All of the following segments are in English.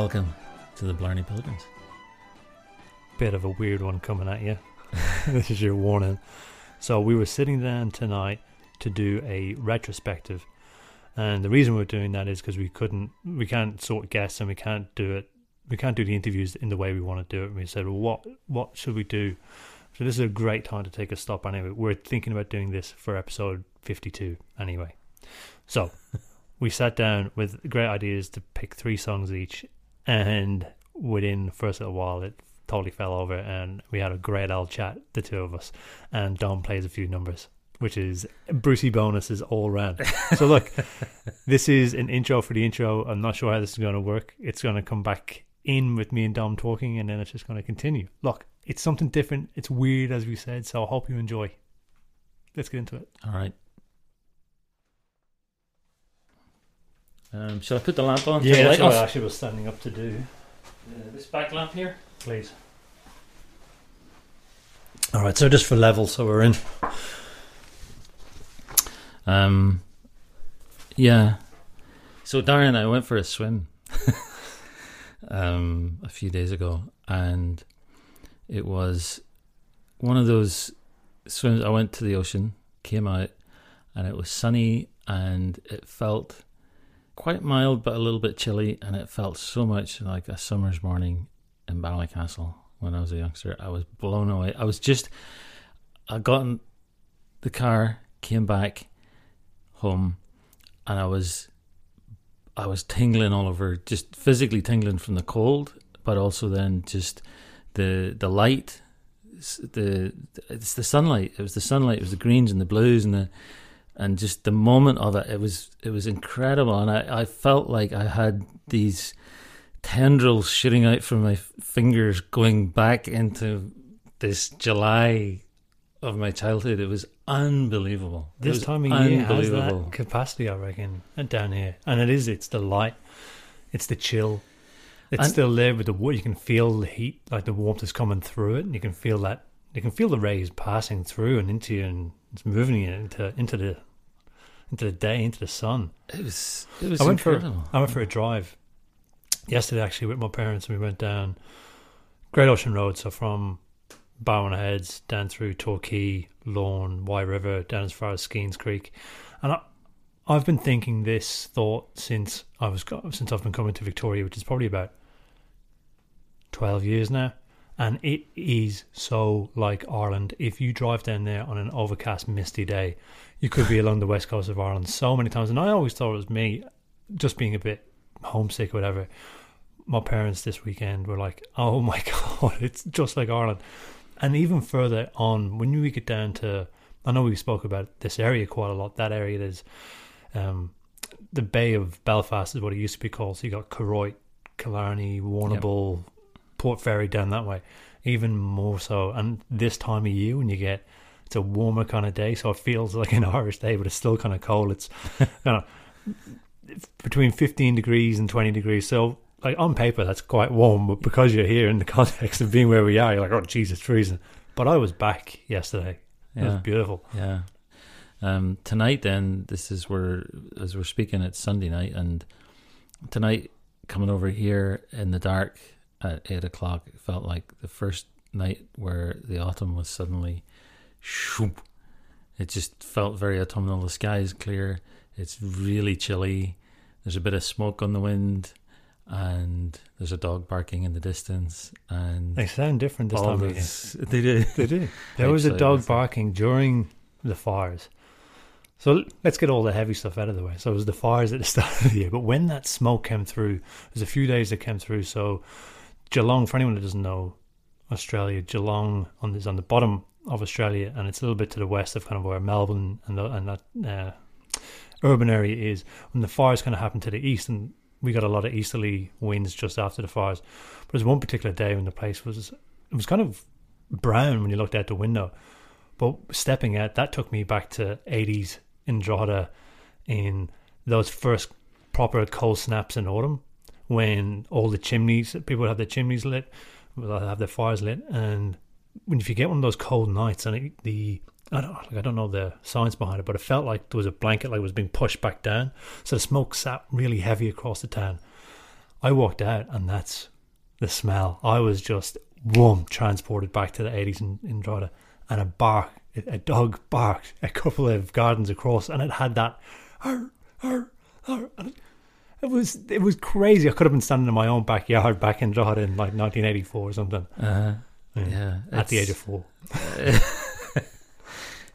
Welcome to the Blarney Pilgrims. Bit of a weird one coming at you. This is your warning. So we were sitting down tonight to do a retrospective, and the reason we're doing that is because we can't sort guests, and we can't do the interviews in the way we want to do it. And we said, well, what should we do? So this is a great time to take a stop. Anyway, we're thinking about doing this for episode 52 anyway. So we sat down with great ideas to pick three songs each, and within the first little while it totally fell over, and we had a great old chat, the two of us, and Dom plays a few numbers, which is Brucey bonuses all round. So look, this is an intro for the intro. I'm not sure how this is going to work. It's going to come back in with me and Dom talking, and then it's just going to continue. Look, it's something different. It's weird, as we said, so I hope you enjoy. Let's get into it. All right. Should I put the lamp on? Yeah, that's what I actually was standing up to do. This back lamp here, please. All right, so just for level, so we're in. Yeah. So Darren and I went for a swim a few days ago, and it was one of those swims. I went to the ocean, came out, and it was sunny, and it felt quite mild but a little bit chilly, and it felt so much like a summer's morning in Ballycastle when I was a youngster. I was blown away. I got in the car, came back home, and I was tingling all over, just physically tingling from the cold, but also then just the light, it's the sunlight. It was the sunlight. It was the greens and the blues and just the moment of it, it was incredible. And I felt like I had these tendrils shooting out from my fingers going back into this July of my childhood. It was unbelievable. This time of year has that capacity, I reckon, down here. And it's the light, it's the chill. It's still there with the wood. You can feel the heat, like the warmth is coming through it, and you can feel that. You can feel the rays passing through and into you, and it's moving you into the day, into the sun. It was incredible. I went for a drive yesterday, actually, with my parents, and we went down Great Ocean Road, so from Bowen Heads down through Torquay, Lorne, Wye River, down as far as Skeens Creek. And I've been thinking this thought since I've been coming to Victoria, which is probably about 12 years now. And it is so like Ireland. If you drive down there on an overcast, misty day, you could be along the west coast of Ireland so many times. And I always thought it was me just being a bit homesick or whatever. My parents this weekend were like, oh my God, it's just like Ireland. And even further on, when we get down to, I know we spoke about this area quite a lot. That area is the Bay of Belfast is what it used to be called. So you got Carroy, Killarney, Warrnambool, yep, Port Fairy down that way, even more so. And this time of year, when you get, it's a warmer kind of day, so it feels like an Irish day, but it's still kind of cold. It's between 15 degrees and 20 degrees. So, like, on paper, that's quite warm, but because you're here in the context of being where we are, you're like, oh, Jesus, freezing. But I was back yesterday. It was beautiful. Yeah. Tonight, then, this is where, as we're speaking, it's Sunday night, and tonight, coming over here in the dark, at 8 o'clock, it felt like the first night where the autumn was suddenly shoop. It just felt very autumnal. The sky is clear. It's really chilly. There's a bit of smoke on the wind, and there's a dog barking in the distance. And they sound different this time of year. They do. They do. There was a dog barking during the fires. So let's get all the heavy stuff out of the way. So it was the fires at the start of the year, but when that smoke came through, there's a few days that came through. So Geelong, for anyone that doesn't know Australia, Geelong is on the bottom of Australia, and it's a little bit to the west of kind of where Melbourne and that urban area is. And the fires kind of happened to the east, and we got a lot of easterly winds just after the fires. But there's one particular day when the place was kind of brown when you looked out the window. But stepping out, that took me back to 80s Drogheda, in those first proper cold snaps in autumn, when all the chimneys, people have their chimneys lit, have their fires lit, and if you get one of those cold nights, and I don't know the science behind it, but it felt like there was a blanket, like it was being pushed back down, so the smoke sat really heavy across the town. I walked out and that's the smell. I was just transported back to the 80s in Drogheda, and a dog barked a couple of gardens across, and it had that arr, arr, arr. It was crazy. I could have been standing in my own backyard back in Drogheda in like 1984 or something. At the age of 4.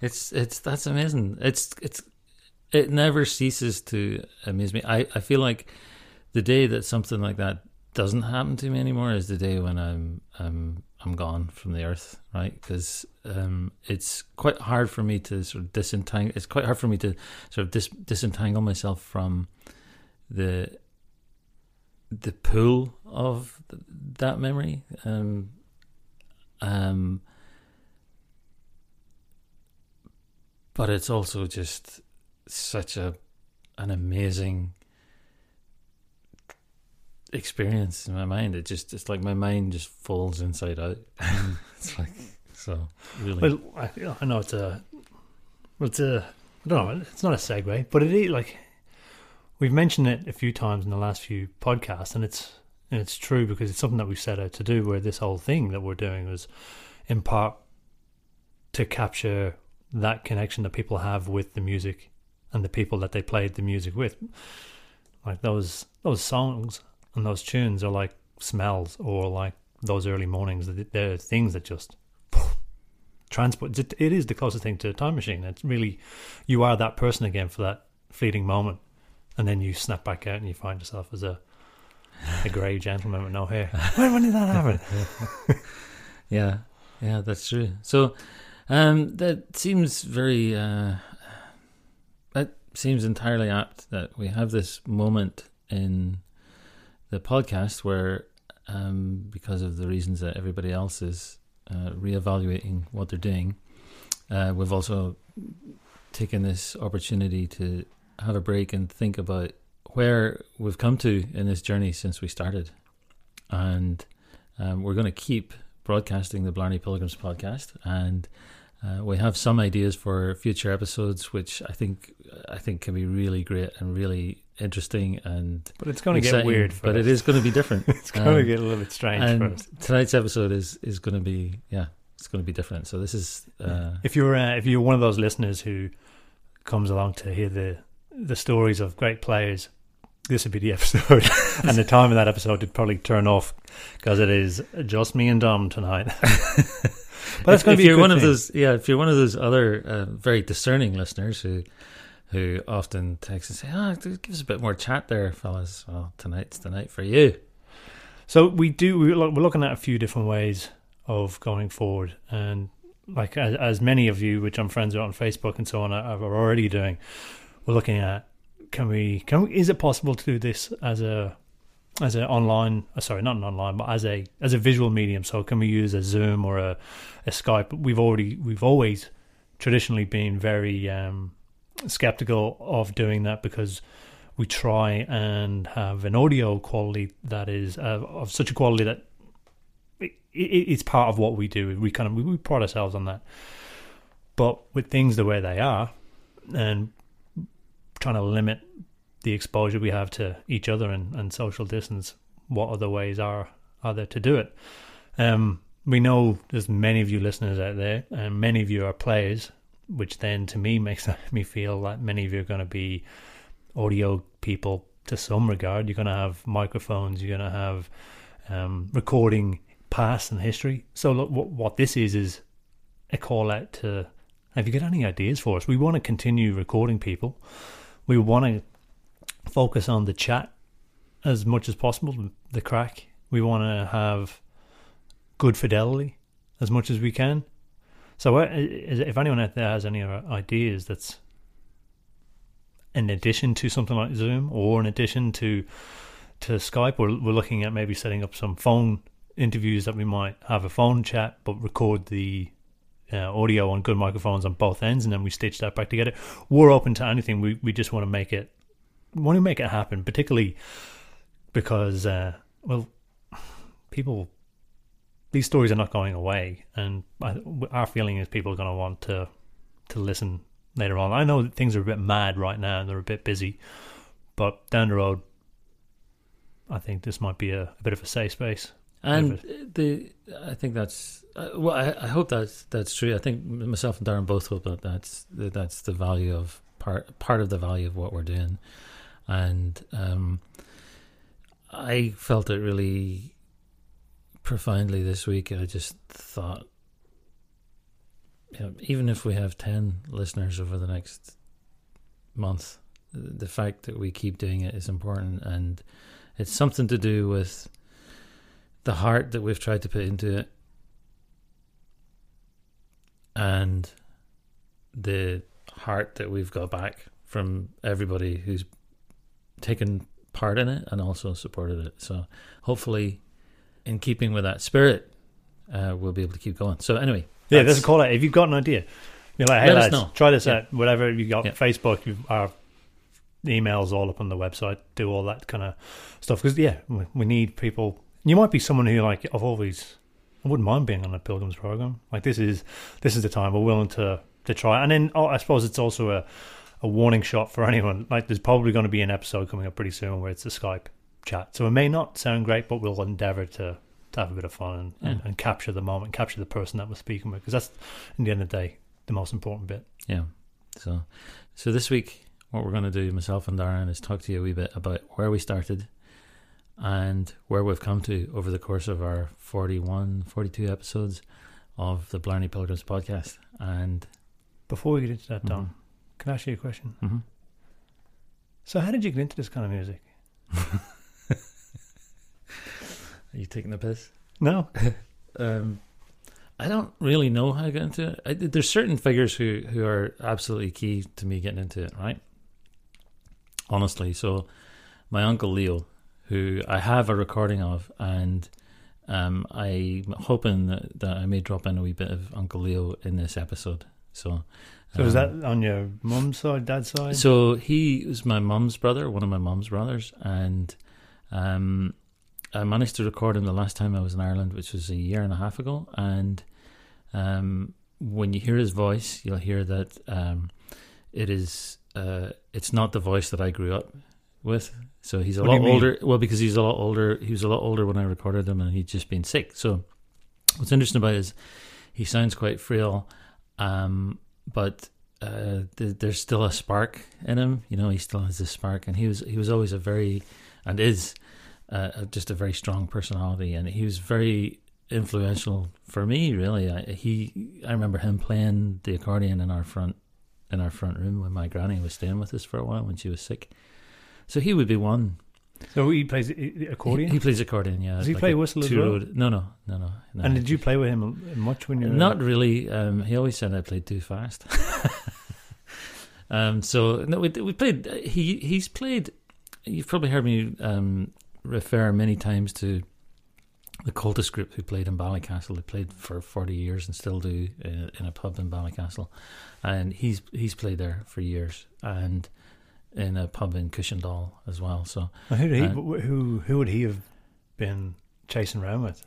That's amazing. It never ceases to amaze me. I feel like the day that something like that doesn't happen to me anymore is the day when I'm gone from the earth, right? Because it's quite hard for me to sort of disentangle. It's quite hard for me to sort of disentangle myself from the pull of that memory. But it's also just such an amazing experience in my mind. It's like my mind just falls inside out. It's like, so really. Well, I know I don't know, it's not a segue, but it is like, we've mentioned it a few times in the last few podcasts, and it's true, because it's something that we set out to do, where this whole thing that we're doing was in part to capture that connection that people have with the music and the people that they played the music with. Like those songs and those tunes are like smells, or like those early mornings. They're things that just transport. It is the closest thing to a time machine. It's really, you are that person again for that fleeting moment, and then you snap back out and you find yourself as a grey gentleman with no hair. When did that happen? yeah, that's true. So that seems very. That seems entirely apt that we have this moment in the podcast where, because of the reasons that everybody else is reevaluating what they're doing, we've also taken this opportunity to have a break and think about where we've come to in this journey since we started. And we're going to keep broadcasting the Blarney Pilgrims podcast, and we have some ideas for future episodes, which I think can be really great and really interesting. But it's going to get weird first. But it is going to be different. It's going to get a little bit strange first. Tonight's episode is going to be, it's going to be different. So this is... If you're one of those listeners who comes along to hear the stories of great players, this would be the episode. And the time of that episode would probably turn off, because it is just me and Dom tonight. But that's going to be a good thing. If you're one of those other very discerning listeners who often text and say, give us a bit more chat there, fellas. Well, tonight's the night for you. So we're looking at a few different ways of going forward, and like as many of you, which I'm friends with on Facebook and so on, are already doing, we're looking at is it possible to do this as a visual medium? So can we use a Zoom or a Skype? We've always traditionally been very skeptical of doing that, because we try and have an audio quality that is of such a quality that it's part of what we do. We we pride ourselves on that. But with things the way they are, and trying to limit the exposure we have to each other and social distance, what other ways are there to do it? We know there's many of you listeners out there, and many of you are players, which then to me makes me feel like many of you are going to be audio people to some regard. You're going to have microphones, you're going to have recording past and history. So look, what this is a call out to, have you got any ideas for us? We want to continue recording people. We want to focus on the chat as much as possible, the crack. We want to have good fidelity as much as we can. So if anyone out there has any ideas that's in addition to something like Zoom, or in addition to Skype, we're looking at maybe setting up some phone interviews, that we might have a phone chat but record the audio on good microphones on both ends, and then we stitch that back together. We're open to anything. We just want to make it happen, particularly because people, these stories are not going away, and our feeling is people are going to want to listen later on. I know that things are a bit mad right now and they're a bit busy, but down the road I think this might be a bit of a safe space. And I think that's well. I hope that's true. I think myself and Darren both hope that that's the value of part of the value of what we're doing. And I felt it really profoundly this week. I just thought, you know, even if we have 10 listeners over the next month, the fact that we keep doing it is important, and it's something to do with the heart that we've tried to put into it and the heart that we've got back from everybody who's taken part in it and also supported it. So hopefully, in keeping with that spirit, we'll be able to keep going. So anyway, yeah, there's a call out. If you've got an idea, you're like, hey lads, try this out. Whatever you got, Facebook, our emails all up on the website. Do all that kind of stuff because we need people. You might be someone who, like, I've always, I wouldn't mind being on a Pilgrims program. Like, this is the time we're willing to try. And then I suppose it's also a warning shot for anyone. Like, there's probably going to be an episode coming up pretty soon where it's a Skype chat. So it may not sound great, but we'll endeavour to have a bit of fun and capture the moment, capture the person that we're speaking with, because that's, in the end of the day, the most important bit. Yeah. So this week, what we're going to do, myself and Darren, is talk to you a wee bit about where we started and where we've come to over the course of our 42 episodes of the Blarney Pilgrims podcast. And before we get into that, Don, can I ask you a question? Mm-hmm. So how did you get into this kind of music? Are you taking the piss? No. I don't really know how I got into it. There's certain figures who are absolutely key to me getting into it, right? Honestly. So my Uncle Leo, who I have a recording of, and I'm hoping that I may drop in a wee bit of Uncle Leo in this episode. So is that on your mum's side, dad's side? So he was my mum's brother, one of my mum's brothers, and I managed to record him the last time I was in Ireland, which was a year and a half ago. And when you hear his voice, you'll hear that it's not the voice that I grew up with. So he's a lot older. Well, because he's a lot older. He was a lot older when I recorded him, and he'd just been sick. So what's interesting about it is he sounds quite frail, but there's still a spark in him. You know, he still has this spark, and he was always just a very strong personality, and he was very influential for me. Really, I remember him playing the accordion in our front room when my granny was staying with us for a while when she was sick. So he would be one. So he plays accordion? He plays accordion, yeah. Does he play whistle as well? No. And did you play with him much when you were... Not really. He always said I played too fast. We played... He's played... You've probably heard me refer many times to the Cultist group who played in Ballycastle. They played for 40 years and still do in a pub in Ballycastle. And he's played there for years. And... in a pub in Cushendall as well. So who would he have been chasing around with?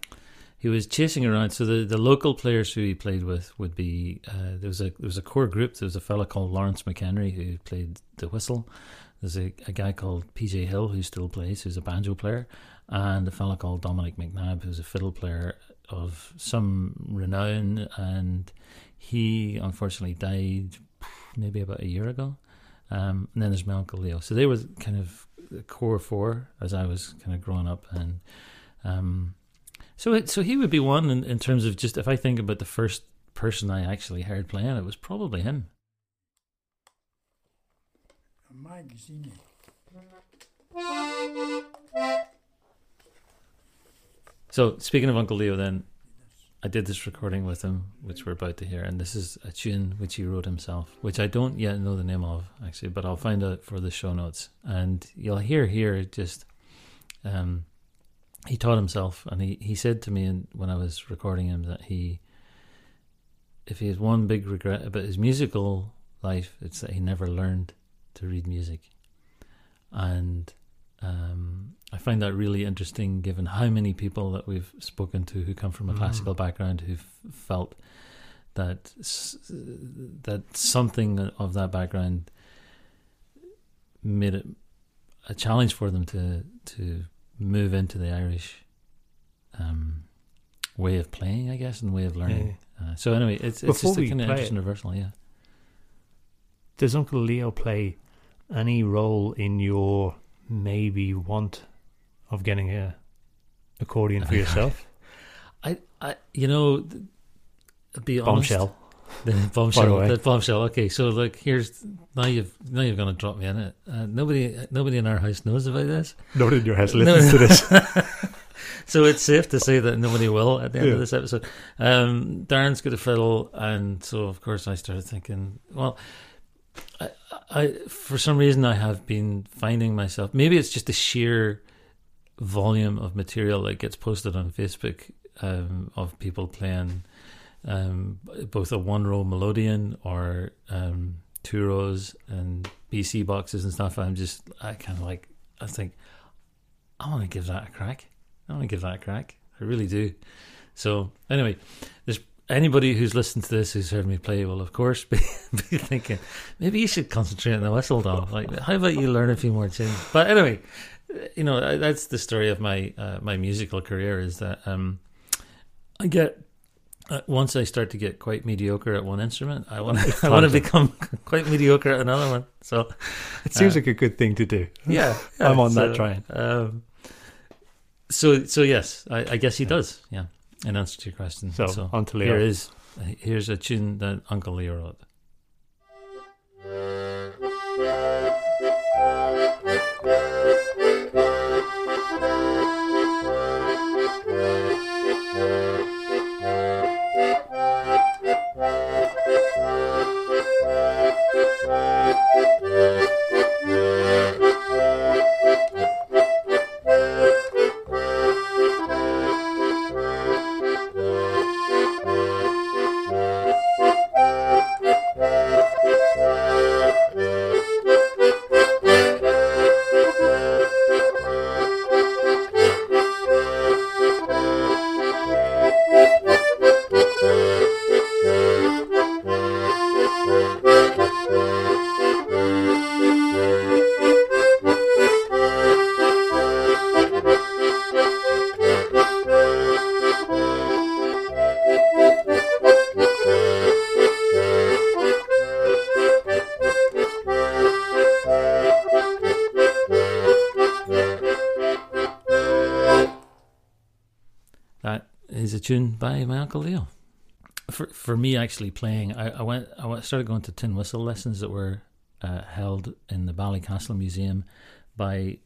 He was chasing around. So the local players who he played with would be there was a core group. There was a fella called Lawrence McHenry who played the whistle. There's a guy called PJ Hill who still plays, who's a banjo player, and a fella called Dominic McNabb who's a fiddle player of some renown. And he unfortunately died maybe about a year ago. And then there's my Uncle Leo. So they were kind of the core four as I was kind of growing up. And so he would be one in terms of just, if I think about the first person I actually heard playing, it was probably him. A magazine. So speaking of Uncle Leo then, I did this recording with him, which we're about to hear, and this is a tune which he wrote himself, which I don't yet know the name of, actually, but I'll find out for the show notes. And you'll hear here just, he taught himself, and he said to me when I was recording him that if he has one big regret about his musical life, it's that he never learned to read music. And I find that really interesting given how many people that we've spoken to who come from a classical background who've felt that something of that background made it a challenge for them to move into the Irish way of playing, I guess, and way of learning. Yeah. So anyway, it's just a kind of interesting reversal, yeah. Does Uncle Leo play any role in your maybe want of getting a accordion for yourself? I you know, to be honest, bombshell. Okay, so look, here's now you're going to drop me in it. Nobody in our house knows about this. Nobody in your house listens to this. So it's safe to say that nobody will at the end of this episode. Darren's got a fiddle, and so of course I started thinking, well, I for some reason I have been finding myself, maybe it's just the sheer volume of material that gets posted on Facebook of people playing both a one-row melodeon or two rows and BC boxes and stuff. I think I want to give that a crack. I really do. So anyway, there's anybody who's listened to this, who's heard me play, will of course be thinking, maybe you should concentrate on the whistle, Dom. Like, how about you learn a few more tunes? But anyway, you know, that's the story of my my musical career, is that I get, once I start to get quite mediocre at one instrument, I want to become quite mediocre at another one. So it seems like a good thing to do. Yeah I'm on that train. So yes, I guess he does. Yeah. In answer to your question, so on to Leo. Here's a tune that Uncle Leo wrote. Tune by my Uncle Leo. For me, actually playing, I started going to tin whistle lessons that were held in the Ballycastle Museum by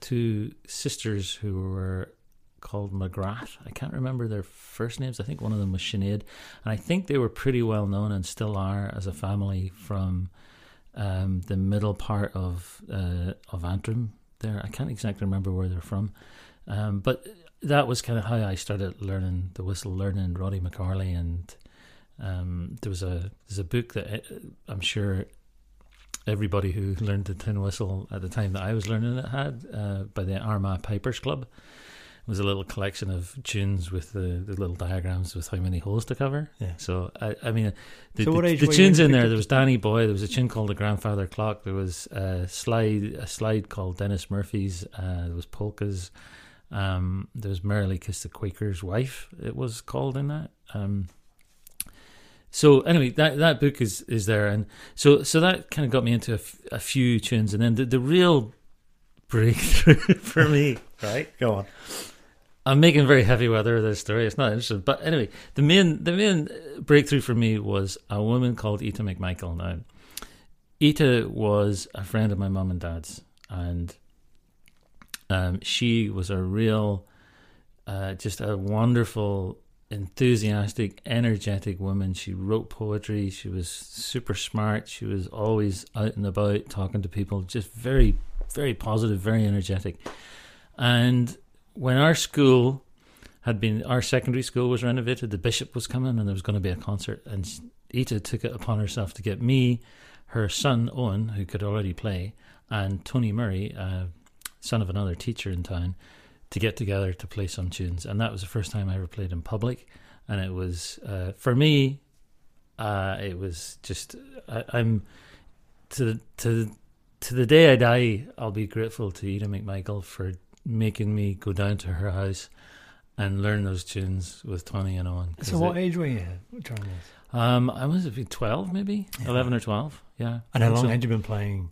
two sisters who were called McGrath. I can't remember their first names. I think one of them was Sinead, and I think they were pretty well known and still are as a family from the middle part of Antrim there. I can't exactly remember where they're from, but that was kind of how I started learning the whistle, learning Roddy McCarley, and there's a book that I'm sure everybody who learned the tin whistle at the time that I was learning it had, by the Armagh Pipers Club. It was a little collection of tunes with the little diagrams with how many holes to cover. Yeah. So the tunes in there was Danny Boy, there was a tune called The Grandfather Clock, there was a slide called Dennis Murphy's, there was polkas. There was Merrily Kiss the Quaker's Wife, it was called in that. So anyway, that book is there, and so that kind of got me into a few tunes, and then the real breakthrough for me, right? Go on. I'm making very heavy weather of this story. It's not interesting, but anyway, the main breakthrough for me was a woman called Ita McMichael. Now, Ita was a friend of my mum and dad's, and she was a real, just a wonderful, enthusiastic, energetic woman. She wrote poetry. She was super smart. She was always out and about talking to people, just very, very positive, very energetic. And when our secondary school was renovated, the bishop was coming and there was going to be a concert. And Ita took it upon herself to get me, her son Owen, who could already play, and Tony Murray, son of another teacher in town, to get together to play some tunes. And that was the first time I ever played in public, and it was for me, it was just, I'm to the day I die, I'll be grateful to Ita McMichael for making me go down to her house and learn those tunes with Tony and Owen. So what age were you during this? I was 12 maybe, yeah. 11 or 12, yeah. And how long had you been playing?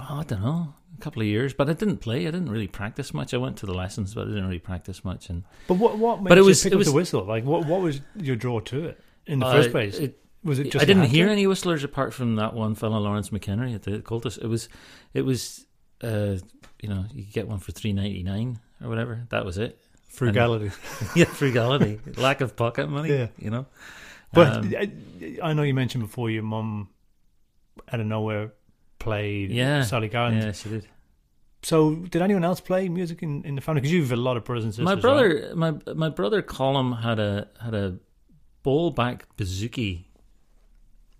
Oh, I don't know, a couple of years, but I didn't play. I didn't really practice much. I went to the lessons, but I didn't really practice much. And but what made you pick up the whistle? Like, what was your draw to it in the first place? Was it just I didn't hear any whistlers apart from that one fellow, Lawrence McHenry at the Cultist. It was, you know, you get one for $3.99 or whatever. That was it. Frugality. Yeah, frugality. Lack of pocket money. Yeah, you know. But I know you mentioned before your mum out of nowhere played Sally Garland. Yeah, she did. So did anyone else play music in the family? Because you've a lot of brothers and sisters. My brother Colum had a ballback bouzouki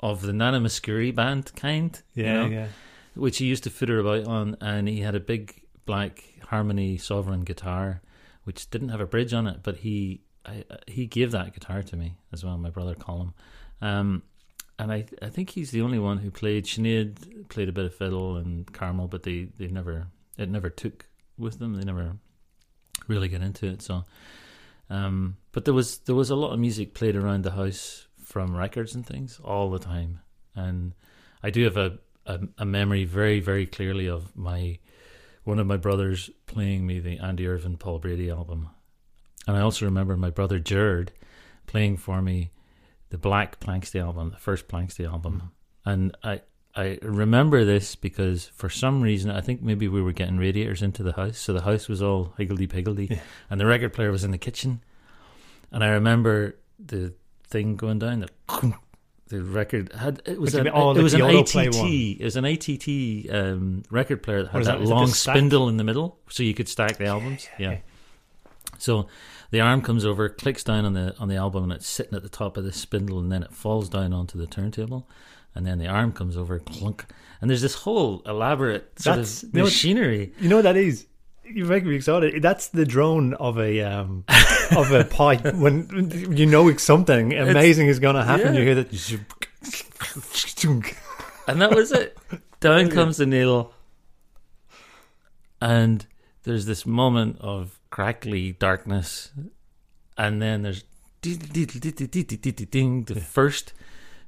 of the Nana Muscuri band kind. Yeah, you know, yeah. Which he used to fiddle about on, and he had a big black Harmony Sovereign guitar, which didn't have a bridge on it, but he gave that guitar to me as well, my brother Colum. And I think he's the only one who played. Sinead played a bit of fiddle and Carmel, but it never took with them. They never really got into it. So, but there was a lot of music played around the house from records and things all the time. And I do have a memory very, very clearly of one of my brothers playing me the Andy Irvine, Paul Brady album. And I also remember my brother Jared playing for me the Black Planksty album, the first Planksty album. And I remember this because for some reason, I think maybe we were getting radiators into the house, so the house was all higgledy-piggledy, and the record player was in the kitchen. And I remember the thing going down, the record had... It was an ATT record player that had that long spindle in the middle, so you could stack the albums. Yeah. So the arm comes over, clicks down on the album, and it's sitting at the top of the spindle, and then it falls down onto the turntable, and then the arm comes over, clunk, and there's this whole elaborate sort of machinery. You know what that is? You're making me excited. That's the drone of a pipe when you know something amazing is going to happen. Yeah. You hear that, and that was it. Down comes the needle, and there's this moment of crackly darkness, and then there's the first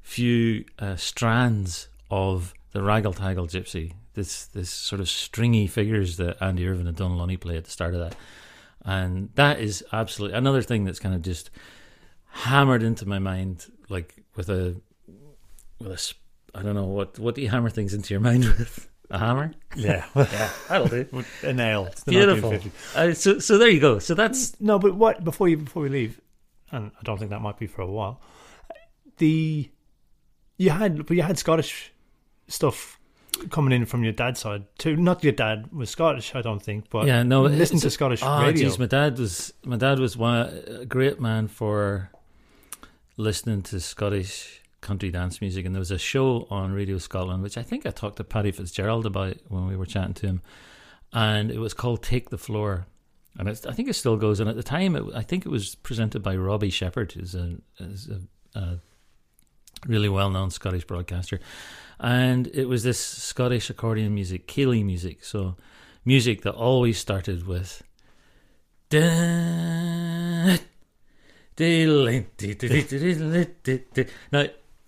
few strands of the Raggle Taggle Gypsy, this sort of stringy figures that Andy Irvine and Don Lonnie play at the start of that. And that is absolutely another thing that's kind of just hammered into my mind, like with a I don't know, what do you hammer things into your mind with? A hammer? Yeah. Yeah, that'll do. A nail. It's beautiful. So there you go. So that's... No, but what before we leave, and I don't think that might be for a while, you had Scottish stuff coming in from your dad's side too. Not your dad was Scottish, I don't think, but yeah, no, listen to Scottish radio. Geez, my dad was a great man for listening to Scottish country dance music, and there was a show on Radio Scotland which I think I talked to Paddy Fitzgerald about when we were chatting to him, and it was called Take the Floor, and I think it still goes. And at the time, I think it was presented by Robbie Shepherd, who's a really well-known Scottish broadcaster, and it was this Scottish accordion music, Ceilidh music, so music that always started with now.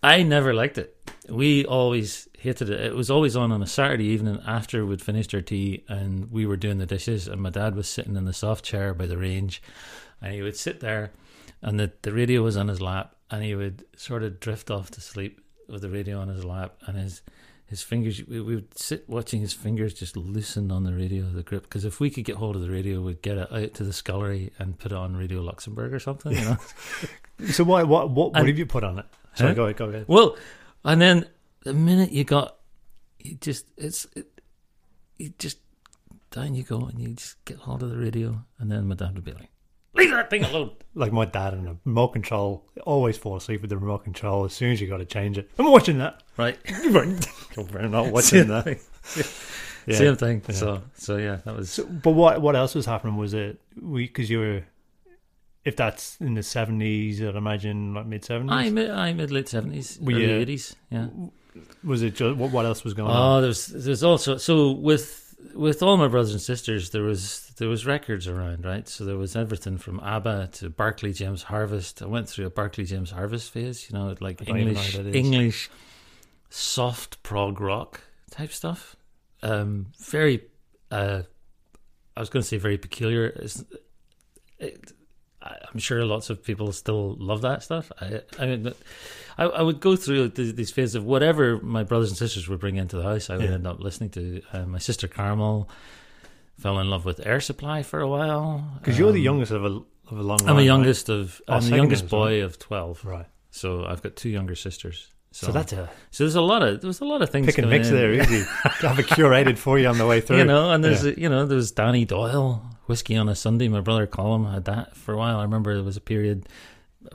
I never liked it. We always hated it. It was always on a Saturday evening after we'd finished our tea and we were doing the dishes, and my dad was sitting in the soft chair by the range, and he would sit there, and the radio was on his lap, and he would sort of drift off to sleep with the radio on his lap, and his fingers, we would sit watching his fingers just loosen on the radio, the grip, because if we could get hold of the radio, we'd get it out to the scullery and put it on Radio Luxembourg or something, you know. So what have you put on it? Sorry, go ahead. Well, and then the minute down you go, and you just get hold of the radio, and then my dad would be like, "Leave that thing alone." Like my dad and the remote control, always fall asleep with the remote control as soon as you got to change it. I'm watching that, right? We're not watching that. Yeah. Same thing. Yeah. So yeah, that was. So, but what else was happening? Was it because you were? If that's in the 70s, I'd imagine like mid-70s? I'm late 70s, early 80s, yeah. Was it just, what else was going on? Oh, there's also, so with with all my brothers and sisters, there was records around, right? So there was everything from ABBA to Barclay James Harvest. I went through a Barclay James Harvest phase, you know, like English soft prog rock type stuff. I was going to say very peculiar. I'm sure lots of people still love that stuff. I mean, I would go through these phases of whatever my brothers and sisters would bring into the house, I would end up listening to. My sister Carmel fell in love with Air Supply for a while. Because you're the youngest of a long line. I'm the youngest boy of 12. Right. So I've got two younger sisters. So there's a lot of things. Pick and mix there, easy. Have it curated for you on the way through. You know, and there's Danny Doyle. Whiskey on a Sunday, my brother Colum had that for a while. I remember there was a period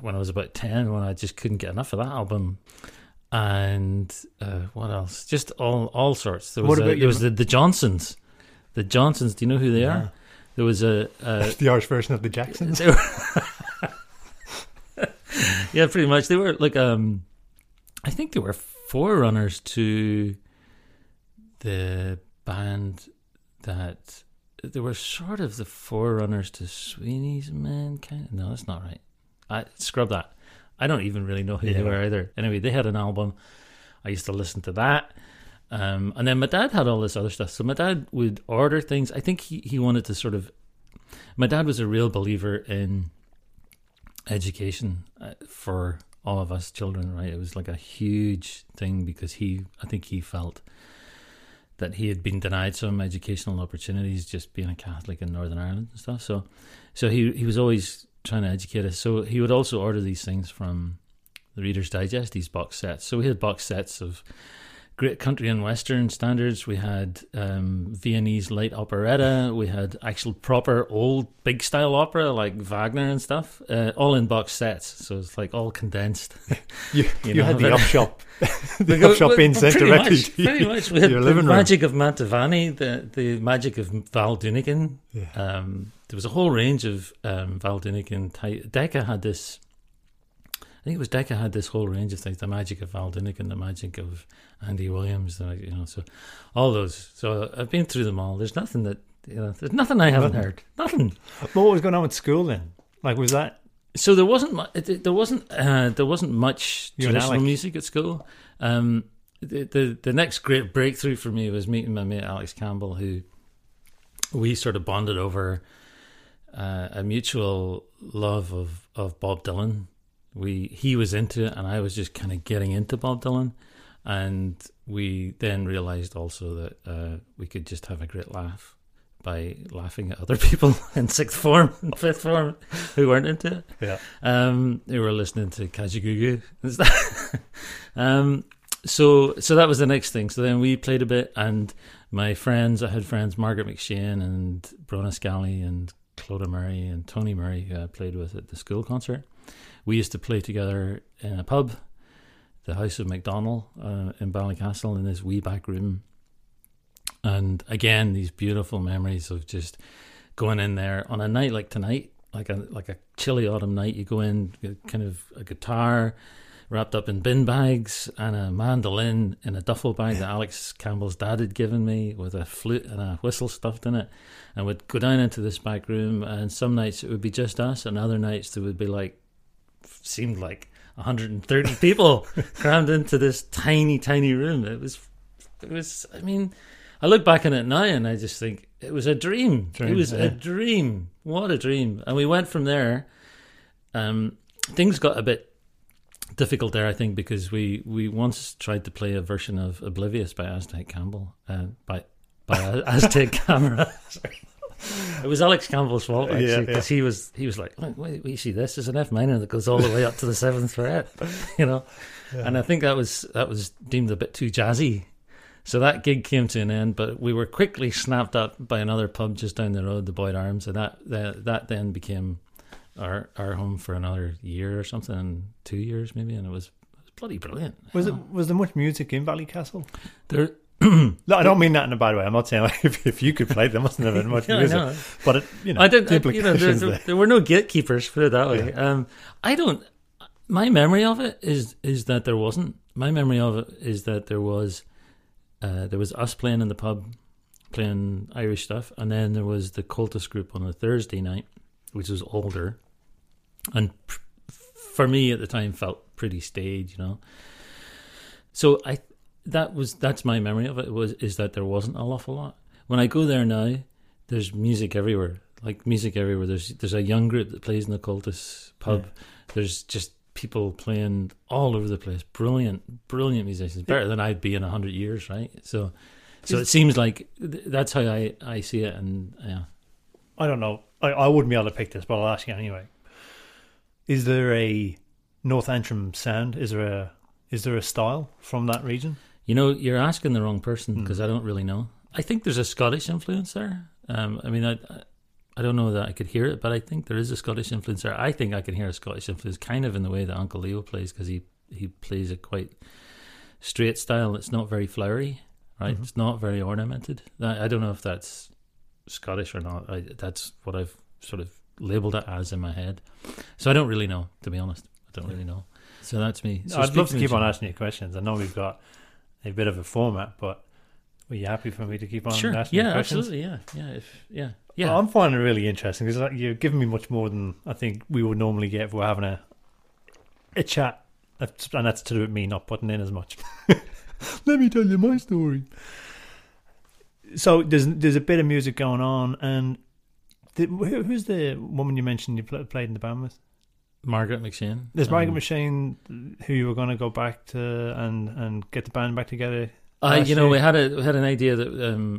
when I was about 10 when I just couldn't get enough of that album. And what else? Just all sorts. There was the Johnsons. The Johnsons, do you know who they are? There was the Irish version of the Jacksons. Yeah, pretty much. They were like I think they were forerunners to the band that. They were sort of the forerunners to Sweeney's Men, kind of. No, that's not right. Scrub that. I don't even really know who they were either. Anyway, they had an album. I used to listen to that. And then my dad had all this other stuff. So my dad would order things. I think he wanted to sort of... My dad was a real believer in education for all of us children, right? It was like a huge thing because I think he felt... that he had been denied some educational opportunities just being a Catholic in Northern Ireland and stuff. So he was always trying to educate us. So he would also order these things from the Reader's Digest, these box sets. So we had box sets of great country and Western standards. We had Viennese light operetta. We had actual proper old big style opera like Wagner and stuff, all in box sets. So it's like all condensed. you had the up shop. The up shop being sent directly to you. Pretty much. We had the magic of Mantovani, the magic of Val Dunican. Yeah. There was a whole range of Val Dunican. Decca had this... I think it was Decca had this whole range of things, the magic of Val Dunican, the magic of Andy Williams, so all those. So I've been through them all. There's nothing that, there's nothing I haven't heard. Nothing. But what was going on at school then? Like, was that? So there wasn't much traditional music at school. The next great breakthrough for me was meeting my mate Alex Campbell, who we sort of bonded over a mutual love of Bob Dylan. He was into it and I was just kind of getting into Bob Dylan, and we then realised also that we could just have a great laugh by laughing at other people in sixth form and fifth form who weren't into it. Yeah, they were listening to Kajagoogoo and stuff. So that was the next thing. So then we played a bit, and I had friends Margaret McShane and Bronagh Scally and Clodagh Murray and Tony Murray, who I played with at the school concert. We used to play together in a pub, the House of MacDonald in Ballycastle, in this wee back room. And again, these beautiful memories of just going in there on a night like tonight, like a chilly autumn night. You go in, kind of a guitar wrapped up in bin bags and a mandolin in a duffel bag that Alex Campbell's dad had given me, with a flute and a whistle stuffed in it. And we'd go down into this back room, and some nights it would be just us, and other nights there would be seemed like 130 people crammed into this tiny, tiny room. It was. I mean, I look back on it now and I just think it was a dream. A dream. What a dream! And we went from there. Things got a bit difficult there, I think, because we once tried to play a version of Oblivious by Aztec Campbell by Aztec Camera. Sorry. It was Alex Campbell's fault, actually, because he was like, wait, you see this? It's an F minor that goes all the way up to the 7th fret, Yeah. And I think that was deemed a bit too jazzy. So that gig came to an end, but we were quickly snapped up by another pub just down the road, the Boyd Arms, and that then became our home for another year or something, 2 years maybe, and it was bloody brilliant. Was there much music in Ballycastle? There... No, I don't mean that in a bad way. I'm not saying if you could play, there mustn't have been much music. I know. But there were no gatekeepers, put it that way. Yeah. My memory of it is that there wasn't. My memory of it is that there was us playing in the pub. playing Irish stuff. And then there was the Cultist group on a Thursday night, which was older. And for me at the time felt pretty staged, you know. So that's my memory of it, is that there wasn't an awful lot. When I go there now, there's music everywhere. Like music everywhere. There's a young group that plays in the Cultist pub. Yeah. There's just people playing all over the place. Brilliant musicians. Better than I'd be in 100 years, right? So it seems like that's how I see it. And yeah, I don't know. I wouldn't be able to pick this, but I'll ask you anyway. Is there a North Antrim sound? Is there a style from that region? You know, you're asking the wrong person because I don't really know. I think there's a Scottish influence there. I don't know that I could hear it, but I think there is a Scottish influence there. I think I can hear a Scottish influence kind of in the way that Uncle Leo plays, because he plays a quite straight style. It's not very flowery, right? Mm-hmm. It's not very ornamented. I don't know if that's Scottish or not. That's what I've sort of labelled it as in my head. So I don't really know, to be honest. I don't really know. So that's me. So I'd love to keep on asking you questions. I know we've got a bit of a format, but are you happy for me to keep on asking you questions? Sure, yeah, absolutely, yeah. Well, I'm finding it really interesting because you're giving me much more than I think we would normally get if we're having a chat, and that's to do with me not putting in as much. Let me tell you my story. So there's a bit of music going on, and who's the woman you mentioned you played in the band with? Margaret McShane. There's Margaret McShane, who you were going to go back to and get the band back together. We had an idea that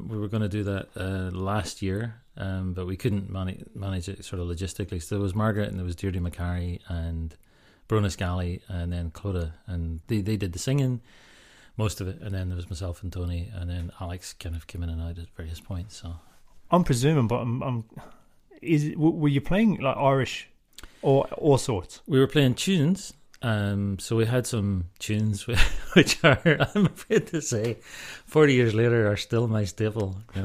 we were going to do that last year, but we couldn't manage it sort of logistically. So there was Margaret, and there was Deirdre McCarry and Bronagh Scally, and then Clodagh, and they did the singing, most of it, and then there was myself and Tony, and then Alex kind of came in and out at various points. So I'm presuming, but were you playing like Irish or all sorts? We were playing tunes. So we had some tunes which are, I'm afraid to say, 40 years later are still my staple, you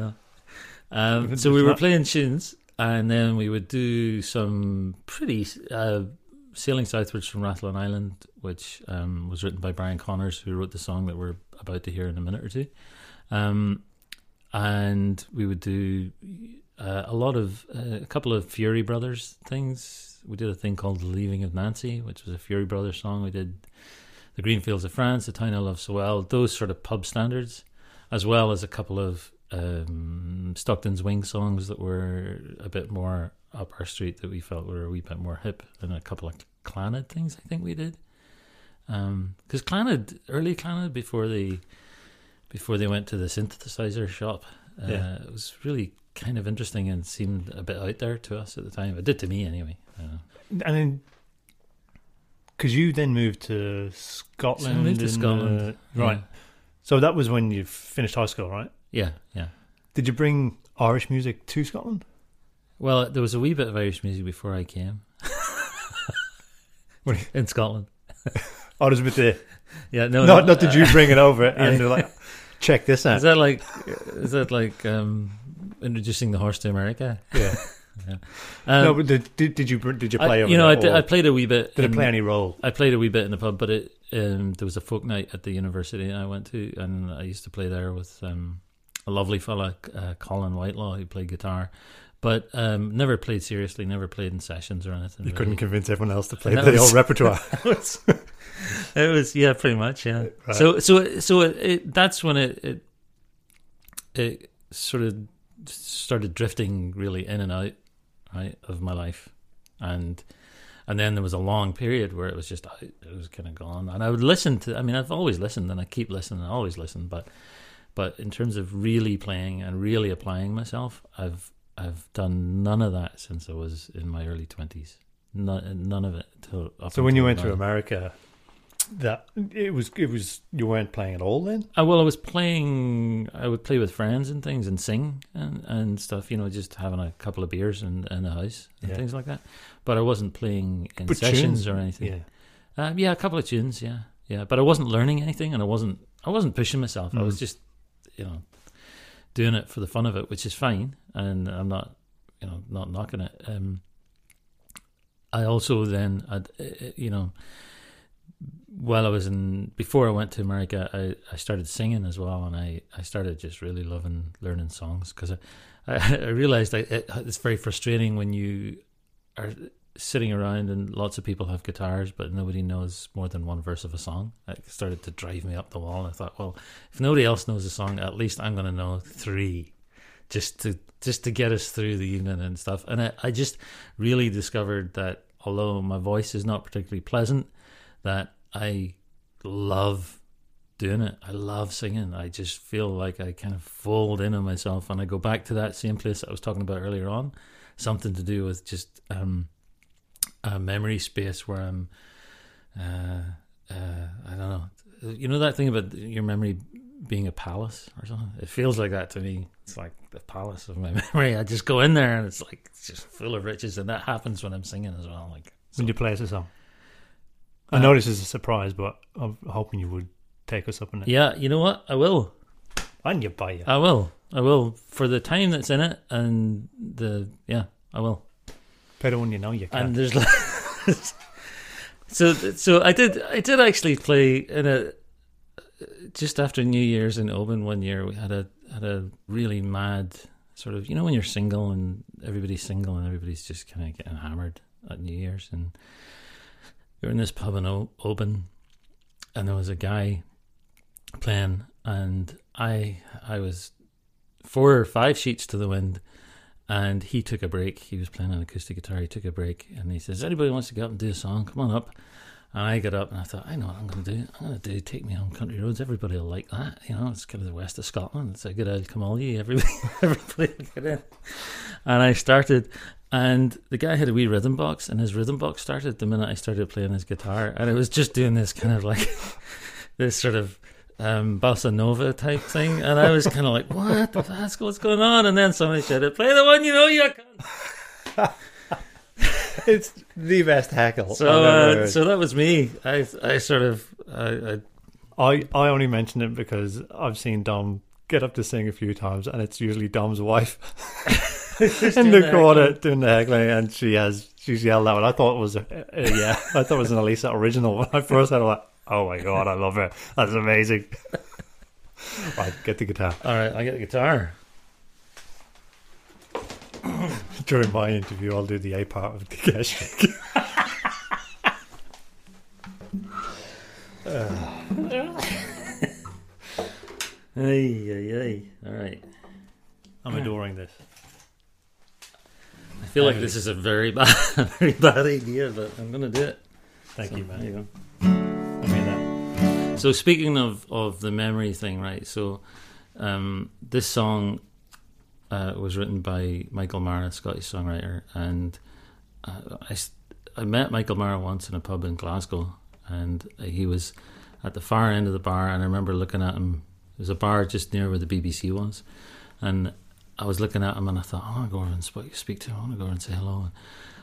know. So we were playing tunes, and then we would do some pretty Sailing Southwards from Rathlin Island, which was written by Brian Connors, who wrote the song that we're about to hear in a minute or two. And we would do a couple of Fury Brothers things. We did a thing called The Leaving of Nancy, which was a Fury Brothers song. We did The Green Fields of France, The Town I Love So Well, those sort of pub standards, as well as a couple of Stockton's Wing songs that were a bit more up our street, that we felt were a wee bit more hip, and a couple of Clannad things I think we did. Because Clannad, early Clannad, before they went to the synthesizer shop, it was really kind of interesting and seemed a bit out there to us at the time. It did to me anyway. And then, because you then moved to Scotland. So I moved to Scotland. Right. Yeah. So that was when you finished high school, right? Yeah, yeah. Did you bring Irish music to Scotland? Well, there was a wee bit of Irish music before I came. In Scotland. Oh, it was a bit there. Yeah, no. Not did you bring it over and they're like, check this out. Is that like introducing the horse to America? Yeah. Yeah. But did you play over? I played a wee bit. Did it play any role? I played a wee bit in the pub, but there was a folk night at the university I went to, and I used to play there with a lovely fella, Colin Whitelaw, who played guitar, but never played seriously, never played in sessions or anything. You really couldn't convince everyone else to play the old repertoire. It was yeah, pretty much, yeah. Right. So that's when it sort of started drifting really in and out, right, of my life, and then there was a long period where it was just out, it was kind of gone. And I would listen to, I mean, I've always listened, and I keep listening, I always listen, but in terms of really playing and really applying myself, I've done none of that since I was in my early 20s. None of it till up. So when you went to America, that it was you weren't playing at all then? Well, I was playing. I would play with friends and things and sing and stuff. You know, just having a couple of beers in the house and things like that. But I wasn't playing in sessions or anything. Yeah, a couple of tunes. Yeah. But I wasn't learning anything, and I wasn't pushing myself. Mm. I was just, you know, doing it for the fun of it, which is fine, and I'm not knocking it. I also then, you know, while I was in, before I went to America, I started singing as well, and I started just really loving learning songs, because I realized it's very frustrating when you are sitting around and lots of people have guitars but nobody knows more than one verse of a song. It started to drive me up the wall, and I thought, well, if nobody else knows a song, at least I'm going to know three, just to get us through the evening and stuff. And I just really discovered that although my voice is not particularly pleasant, that I love doing it. I love singing. I just feel like I kind of fold in on myself, and I go back to that same place I was talking about earlier on, something to do with just a memory space where I'm I don't know, you know, that thing about your memory being a palace or something. It feels like that to me. It's like the palace of my memory. I just go in there and it's like, it's just full of riches. And that happens when I'm singing as well. Like, so. When you play us a song, I know this is a surprise, but I'm hoping you would take us up on it. Yeah, you know what? I will. And you buy it. I will for the time that's in it, and I will. Better when you know you can. And there's like, so I did actually play in a. Just after New Year's in Oban one year, we had a really mad sort of, you know, when you're single and everybody's single and everybody's just kind of getting hammered at New Year's, and we were in this pub in Oban, and there was a guy playing, and I was 4 or 5 sheets to the wind, and he took a break. He was playing an acoustic guitar. He took a break, and he says, "Anybody wants to get up and do a song? Come on up." And I got up and I thought, I know what I'm going to do. Take Me Home Country Roads. Everybody will like that. You know, it's kind of the west of Scotland. It's a good old Camaldie. Everybody will get in. And I started, and the guy had a wee rhythm box, and his rhythm box started the minute I started playing his guitar. And it was just doing this kind of like, this sort of bossa nova type thing. And I was kind of like, what the fuck? What's going on? And then somebody shouted, play the one you know you can. It's the best heckle. So that was me. I only mentioned it because I've seen Dom get up to sing a few times, and it's usually Dom's wife in the corner doing the heckling, and she's yelled out. I thought it was an Elisa original when I first heard it. Like, oh my god, I love her. That's amazing. Right, get the guitar. All right, I get the guitar. During my interview, I'll do the A part of the Keshik. Hey. All right. I'm adoring this. I feel like this is a very bad idea, but I'm going to do it. Thank you, man. There you go. I mean that. So speaking of the memory thing, right? So this song... was written by Michael Marra, Scottish songwriter, and I met Michael Marra once in a pub in Glasgow, and he was at the far end of the bar, and I remember looking at him. There was a bar just near where the BBC was, and I was looking at him and I thought, I want to go over and speak to him, I want to go over and say hello. And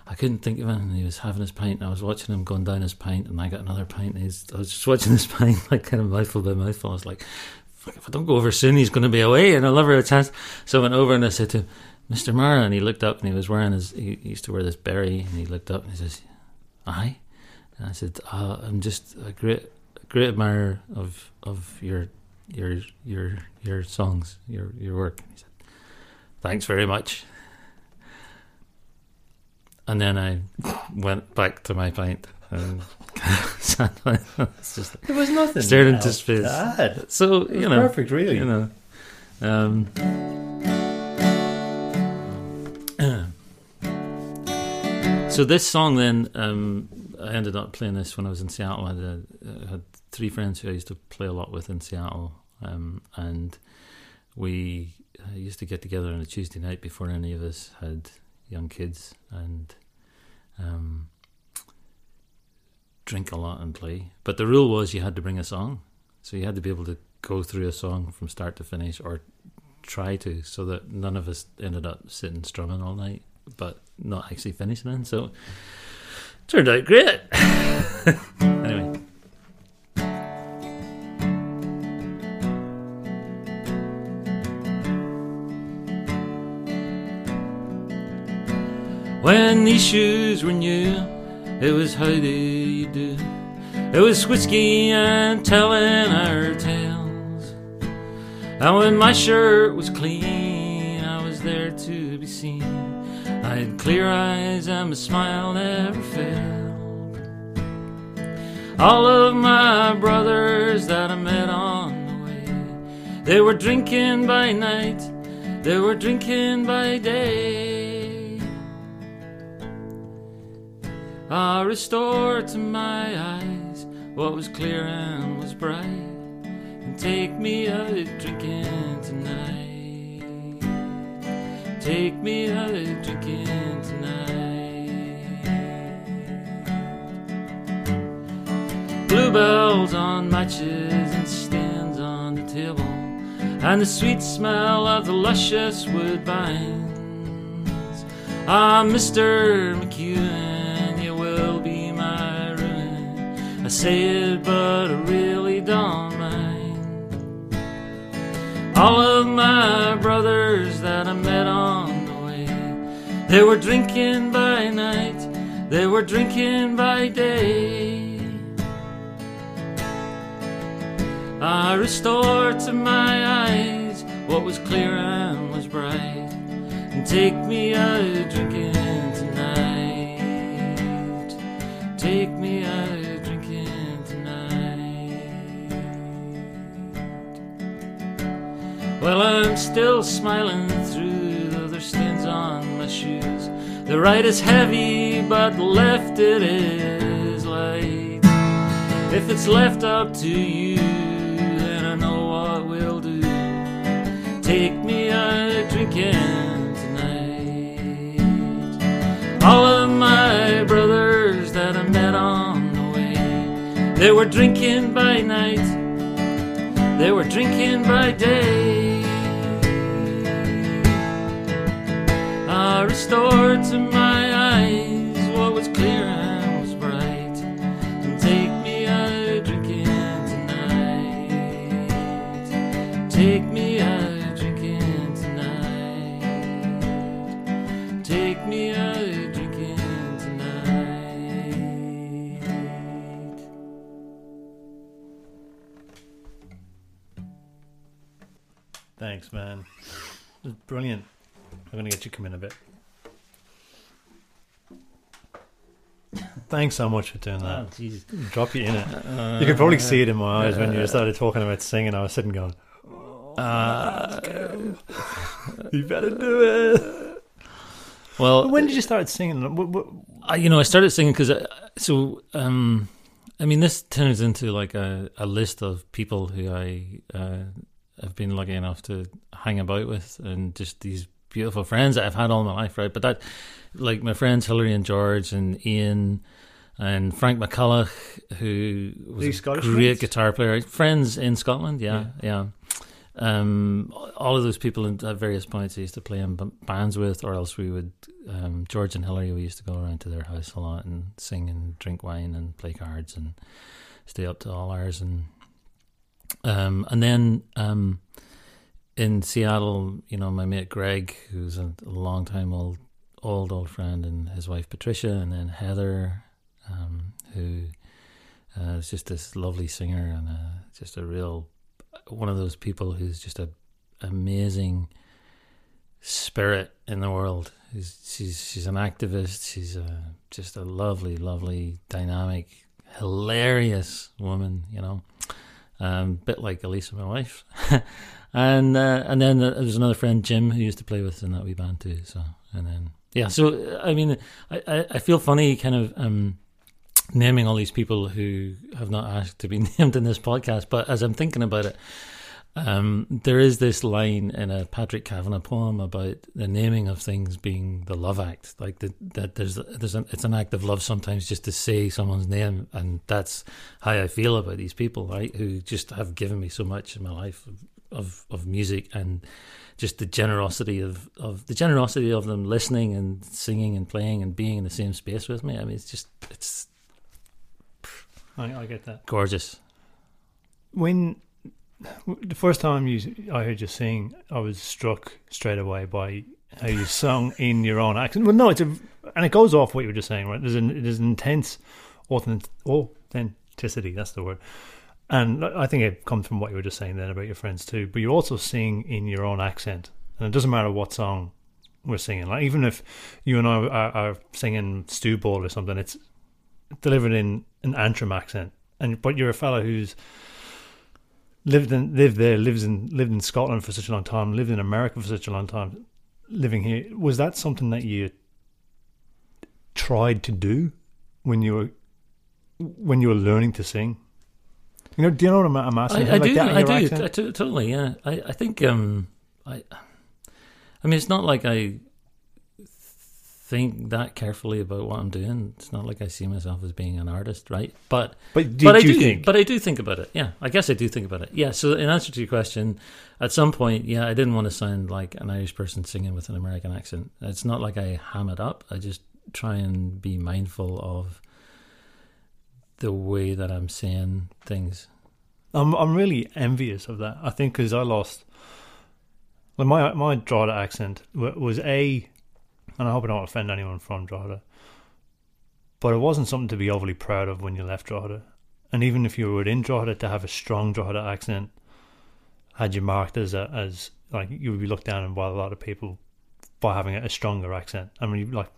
I couldn't think of anything. He was having his pint, and I was watching him going down his pint, and I got another pint, and I was just watching this pint, like kind of mouthful by mouthful. I was like, if I don't go over soon, he's going to be away, and I'll never have a chance. So I went over and I said to him, Mr. Marra, and he looked up, and he was wearing he used to wear this berry, and he looked up and he says, aye? And I said, I'm just a great admirer of your songs, your work. And he said, thanks very much. And then I went back to my pint. Just, there was nothing. Stared into space. Bad. So you know, perfect, really. You know, so this song then, I ended up playing this when I was in Seattle. I had 3 friends who I used to play a lot with in Seattle, and we used to get together on a Tuesday night before any of us had young kids, and. Drink a lot and play, but the rule was you had to bring a song, so you had to be able to go through a song from start to finish, or try to, so that none of us ended up sitting strumming all night but not actually finishing it. So it turned out great. Anyway, when these shoes were new, it was how do you do. It was whiskey and telling our tales. And when my shirt was clean, I was there to be seen. I had clear eyes and my smile never failed. All of my brothers that I met on the way, they were drinking by night, they were drinking by day. I restored to my eyes what was clear and was bright, and take me out drinking tonight. Take me out drinking tonight. Bluebells on matches and stands on the table, and the sweet smell of the luscious woodbines. Ah, Mr. McEwen, you will be my ruin. I say it, but I really don't mind. All of my brothers that I met on the way, they were drinking by night, they were drinking by day. I restored to my eyes what was clear and was bright, and take me out drinking tonight. Take me out drinking tonight. Well, I'm still smiling through the other stains on my shoes. The right is heavy, but the left it is light. If it's left up to you, take me out drinking tonight. All of my brothers that I met on the way, they were drinking by night, they were drinking by day. I restored to my eyes what was clear and was bright, and take me out drinking tonight. Take me out. Thanks, man. Brilliant. I'm going to get you to come in a bit. Thanks so much for doing that. Oh, drop you in it. You could probably see it in my eyes when you started talking about singing. I was sitting going, you better do it. Well, when did you start singing? I started singing because... this turns into like a list of people who I've been lucky enough to hang about with, and just these beautiful friends that I've had all my life, right? But that, like my friends Hilary and George and Ian and Frank McCulloch, who was a great guitar player, friends in Scotland, yeah. All of those people at various points I used to play in bands with, or else we would, George and Hilary, we used to go around to their house a lot and sing and drink wine and play cards and stay up to all hours. And and then in Seattle, my mate Greg, who's a long time old friend, and his wife Patricia, and then Heather, who is just this lovely singer and just a real one of those people who's just an amazing spirit in the world. She's an activist. She's just a lovely, lovely, dynamic, hilarious woman. Bit like Elisa, my wife, and then there's another friend Jim who used to play with in that wee band too. I feel funny kind of naming all these people who have not asked to be named in this podcast. But as I'm thinking about it, there is this line in a Patrick Kavanagh poem about the naming of things being the love act. Like that it's an act of love sometimes just to say someone's name, and that's how I feel about these people, right? Who just have given me so much in my life of music, and just the generosity of them listening and singing and playing and being in the same space with me. I mean, it's I get that. Gorgeous. When the first time I heard you sing, I was struck straight away by how you sung in your own accent. Well, no, and it goes off what you were just saying, right? There's an intense authenticity authenticity, that's the word. And I think it comes from what you were just saying then about your friends too, but you're also singing in your own accent, and it doesn't matter what song we're singing. Like, even if you and I are singing Stew Ball or something, it's delivered in an Antrim accent, but you're a fellow who's lived in Scotland for such a long time, lived in America for such a long time, living here. Was that something that you tried to do when you were learning to sing? You know, do you know what I'm asking? I do, totally. Yeah, I think I mean, it's not like I think that carefully about what I'm doing. It's not like I see myself as being an artist, right? But I do think about it. Yeah, I guess I do think about it. Yeah. So in answer to your question, at some point, yeah, I didn't want to sound like an Irish person singing with an American accent. It's not like I ham it up. I just try and be mindful of the way that I'm saying things. I'm really envious of that, I think, because I lost... Well, my Drogheda accent was a... And I hope I don't offend anyone from Drogheda, but it wasn't something to be overly proud of when you left Drogheda. And even if you were in Drogheda, to have a strong Drogheda accent had you marked as like, you would be looked down on by a lot of people by having a stronger accent. I mean, like,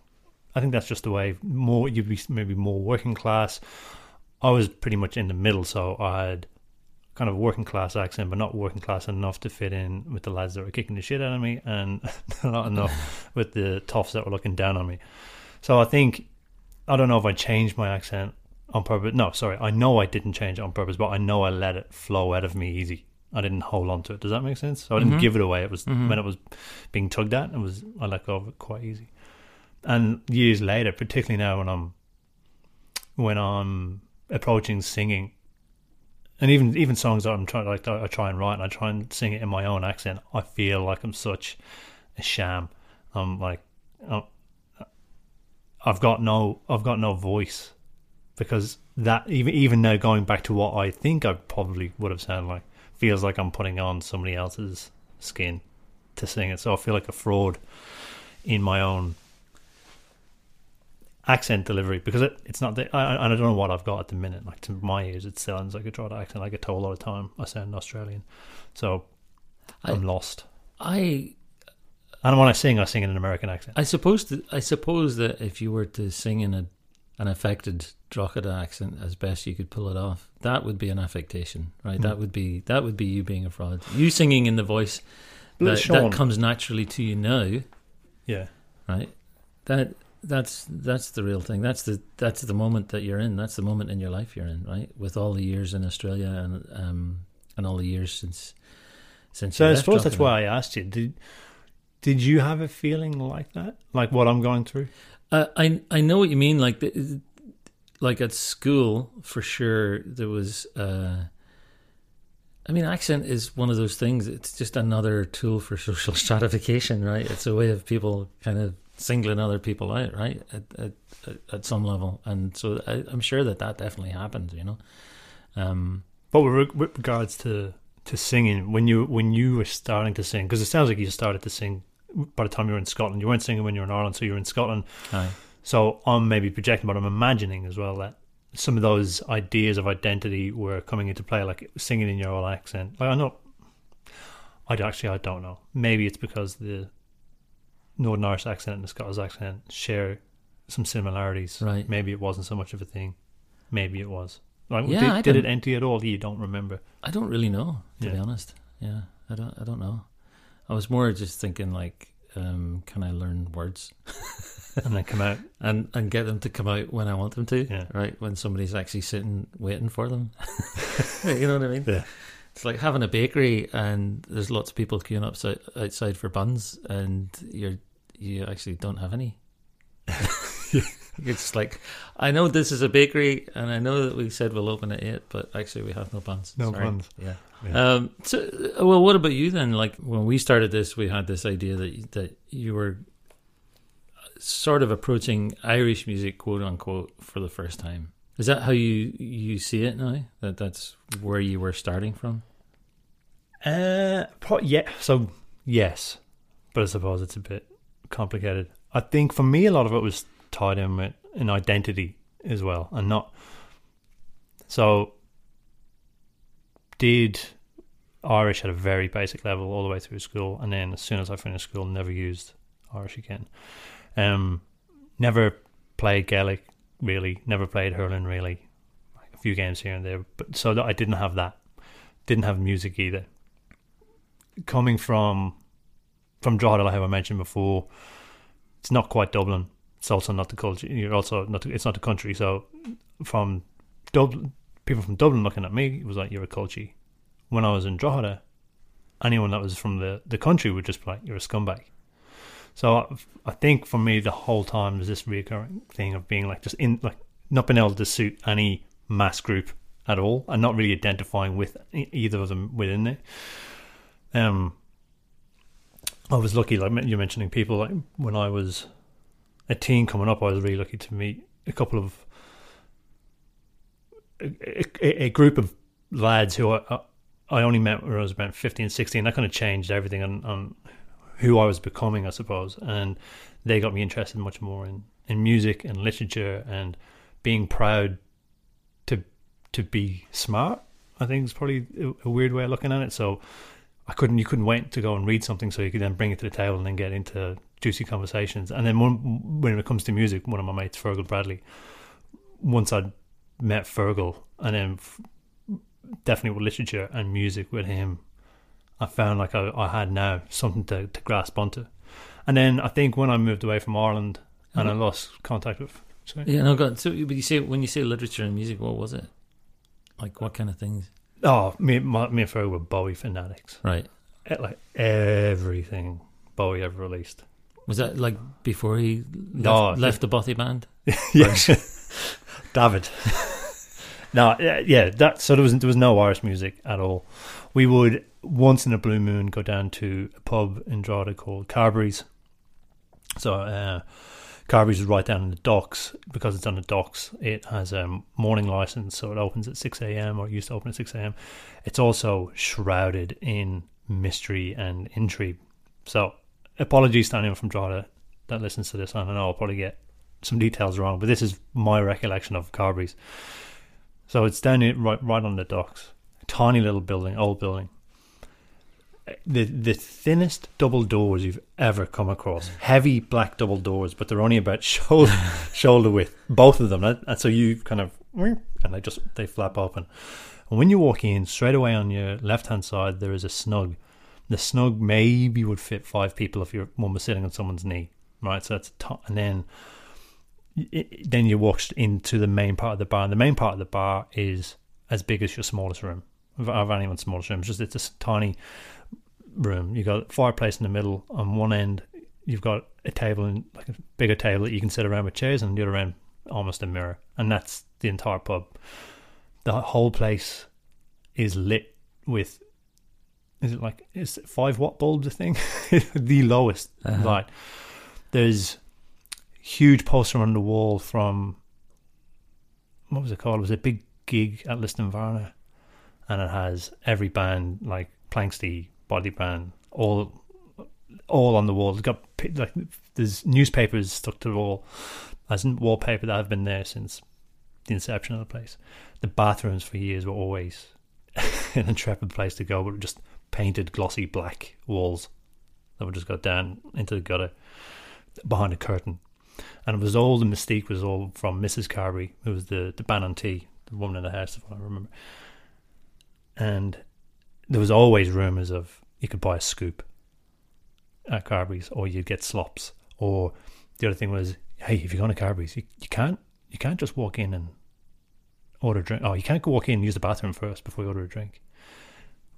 I think that's just the way. More, you'd be maybe more working class. I was pretty much in the middle, so I had kind of a working class accent, but not working class enough to fit in with the lads that were kicking the shit out of me, and not enough with the toffs that were looking down on me. So I think, I don't know if I changed my accent on purpose. No, sorry, I know I didn't change it on purpose, but I know I let it flow out of me easy. I didn't hold on to it. Does that make sense? So I didn't give it away. It was when it was being tugged at, I let go of it quite easy. And years later, particularly now when I'm approaching singing, and even songs that I try and sing it in my own accent, I feel like I'm such a sham. I'm like, I've got no voice, because that even now, going back to what I think I probably would have sounded like, feels like I'm putting on somebody else's skin to sing it. So I feel like a fraud in my own accent delivery, because it's not the... I don't know what I've got at the minute. Like, to my ears, it sounds like a Drogheda accent. I get told all the time I sound Australian, so I'm lost. And when I sing in an American accent. I suppose that if you were to sing in an affected Drogheda accent as best you could pull it off, that would be an affectation, right? That would be you being a fraud. You singing in the voice that comes naturally to you now. Yeah. Right. That's the real thing. That's the moment that you're in. That's the moment in your life you're in, right? With all the years in Australia and all the years since. So I suppose that's why I asked you. Did you have a feeling like that, like what I'm going through? I know what you mean. Like at school, for sure, there was. I mean, accent is one of those things. It's just another tool for social stratification, right? It's a way of people kind of singling other people out, right, at some level. And so I'm sure that definitely happened, you know. But with regards to singing, when you were starting to sing, because it sounds like you started to sing by the time you were in Scotland. You weren't singing when you were in Ireland, so you were in Scotland. Aye. So I'm maybe projecting, but I'm imagining as well that some of those ideas of identity were coming into play, like singing in your own accent. Like, I don't know. Maybe it's because the Northern Irish accent and the Scottish accent share some similarities. Right. Maybe it wasn't so much of a thing. Maybe it was. Like, yeah, did it enter you at all? You don't remember. I don't really know, to be honest. Yeah, I don't know. I was more just thinking, like, can I learn words? And then come out. And get them to come out when I want them to, right? When somebody's actually sitting, waiting for them. You know what I mean? Yeah. It's like having a bakery and there's lots of people queuing up outside for buns, and you actually don't have any. You're just like, I know this is a bakery and I know that we said we'll open at 8, but actually we have no buns. No buns. Yeah. So, well, what about you then? Like, when we started this, we had this idea that you were sort of approaching Irish music, quote unquote, for the first time. Is that how you see it now? That's where you were starting from? Yeah. So, yes. But I suppose it's a bit complicated. I think for me, a lot of it was tied in with an identity as well. And not... So did Irish at a very basic level all the way through school, and then as soon as I finished school, never used Irish again. Never played Gaelic really, never played hurling really, like a few games here and there, but so that I didn't have that. Didn't have music either. Coming from Drogheda, like I mentioned before, it's not quite Dublin. It's also not the culture. You're also not. It's not the country. So from Dublin, people from Dublin looking at me, it was like, you're a culture. When I was in Drogheda, anyone that was from the country would just be like, you're a scumbag. So I think for me the whole time is this reoccurring thing of being like, just in, like, not being able to suit any mass group at all, and not really identifying with either of them within it. I was lucky, like you're mentioning people, like when I was a teen coming up, I was really lucky to meet a couple of a group of lads who I only met when I was about 15, 16. That kind of changed everything on who I was becoming, I suppose. And they got me interested much more in music and literature and being proud to be smart, I think, is probably a weird way of looking at it. So you couldn't wait to go and read something, so you could then bring it to the table and then get into juicy conversations. And then when it comes to music, one of my mates, Fergal Bradley, once I'd met Fergal, and then definitely with literature and music with him, I found like I had now something to grasp onto. And then I think when I moved away from Ireland and I lost contact with... Sorry. Yeah, no, God. So when you say literature and music, what was it? Like, what kind of things? Oh, me and Fergal were Bowie fanatics. Right. Like, everything Bowie ever released. Was that, like, before he left the Bothy band? Yes. David. So there was no Irish music at all. We would, once in a blue moon, go down to a pub in Drogheda called Carberry's. So, Carberry's is right down in the docks. Because it's on the docks, it has a morning license, so it opens at 6 a.m, or it used to open at 6 a.m. It's also shrouded in mystery and intrigue. So apologies to anyone from Drogheda that listens to this. I don't know, I'll probably get some details wrong, but this is my recollection of Carberry's. So it's down here, right on the docks. Tiny little building, old building. The thinnest double doors you've ever come across. Heavy black double doors, but they're only about shoulder width, both of them. And so you kind of, and they flap open. And when you walk in, straight away on your left-hand side, there is a snug. The snug maybe would fit 5 people if your one was sitting on someone's knee, right? So that's and then you walk into the main part of the bar. And the main part of the bar is as big as your smallest room. Of anyone's smallest room. It's a tiny room. You've got a fireplace in the middle. On one end, you've got a table, and like a bigger table that you can sit around with chairs, and on the other end, almost a mirror. And that's the entire pub. The whole place is lit with, is it 5-watt bulbs a thing? The lowest light. There's huge poster on the wall from, what was it called? It was a big gig at Liston Varna. And it has every band, like Planxty, Body Band, all on the wall. It's got, like, there's newspapers stuck to the wall. As in wallpaper that have been there since the inception of the place. The bathrooms for years were always an intrepid place to go, but just painted glossy black walls that would just go down into the gutter behind a curtain. And it was all, the mystique was all from Mrs. Carberry, who was the Bannantee, the woman in the house, if I remember. And there was always rumours of you could buy a scoop at Carberry's, or you'd get slops. Or the other thing was, hey, if you're going to Carberry's, you can't just walk in and order a drink. Oh, you can't walk in and use the bathroom first before you order a drink.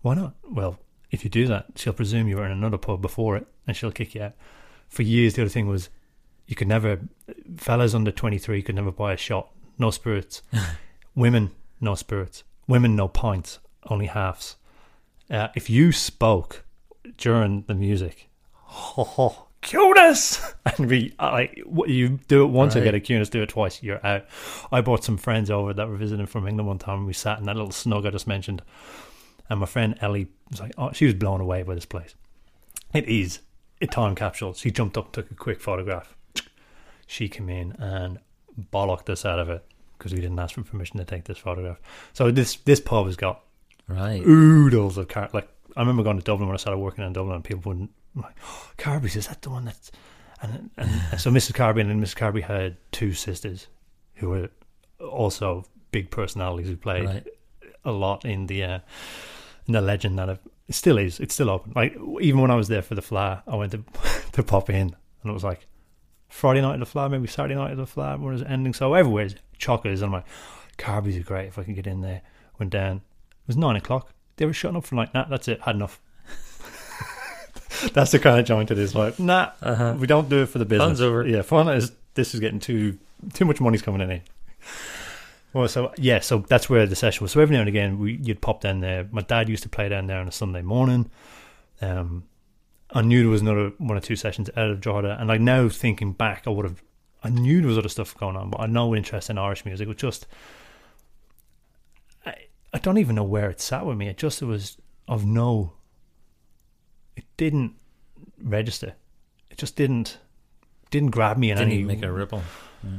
Why not? Well, if you do that, she'll presume you were in another pub before it, and she'll kick you out. For years, the other thing was, you could never, fellas under 23 could never buy a shot. No spirits. Women, no spirits. Women, no pints. Only halves. If you spoke during the music, cuteness, and you do it once, right. You get a cuteness. Do it twice, you're out. I brought some friends over that were visiting from England one time, and we sat in that little snug I just mentioned. And my friend Ellie was like, she was blown away by this place. It is a time capsule. She jumped up, took a quick photograph. She came in and bollocked us out of it. because we didn't ask for permission to take this photograph. So this pub has got oodles of car. Like, I remember going to Dublin when I started working in Dublin, and people wouldn't, I'm like, oh, Carby's, is that the one that's... And so Mrs. Carby and Mrs. Carby had two sisters who were also big personalities who played a lot in the legend that it still is. It's still open. Like, even when I was there for the Fly, I went to pop in, and it was like Friday night at the Fly, maybe Saturday night at the Fly, when it was ending. So everywhere's chockers, and I'm like, Carby's are great, if I can get in there. Went down. It was 9 o'clock. They were shutting up for like, nah, that's it, had enough. That's the kind of joint it is. Like, nah, we don't do it for the business. Fun's over. Yeah, fun is, this is getting too much money's coming in here. Well, so yeah, so that's where the session was. So every now and again, you'd pop down there. My dad used to play down there on a Sunday morning. I knew there was another one or two sessions out of Drogheda, and like now thinking back, I knew there was other stuff going on, but I had no interest in Irish music. It was just, I don't even know where it sat with me. It was of no. It didn't register. It just didn't grab me in any. Didn't make a ripple. Yeah.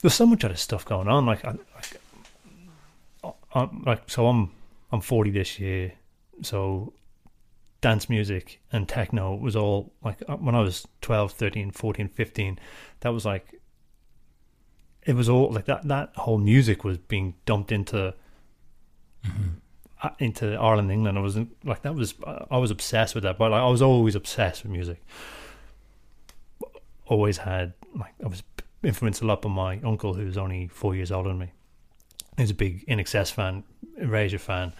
There's so much other stuff going on. Like, I'm 40 this year, so dance music and techno was all, like, when I was 12, 13, 14, 15, that was like, it was all like that whole music was being dumped into Ireland, England. I was obsessed with that, but like, I was always obsessed with music. Always had, like, I was influenced a lot by my uncle, who's only 4 years older than me. He's a big INXS fan, Erasure fan.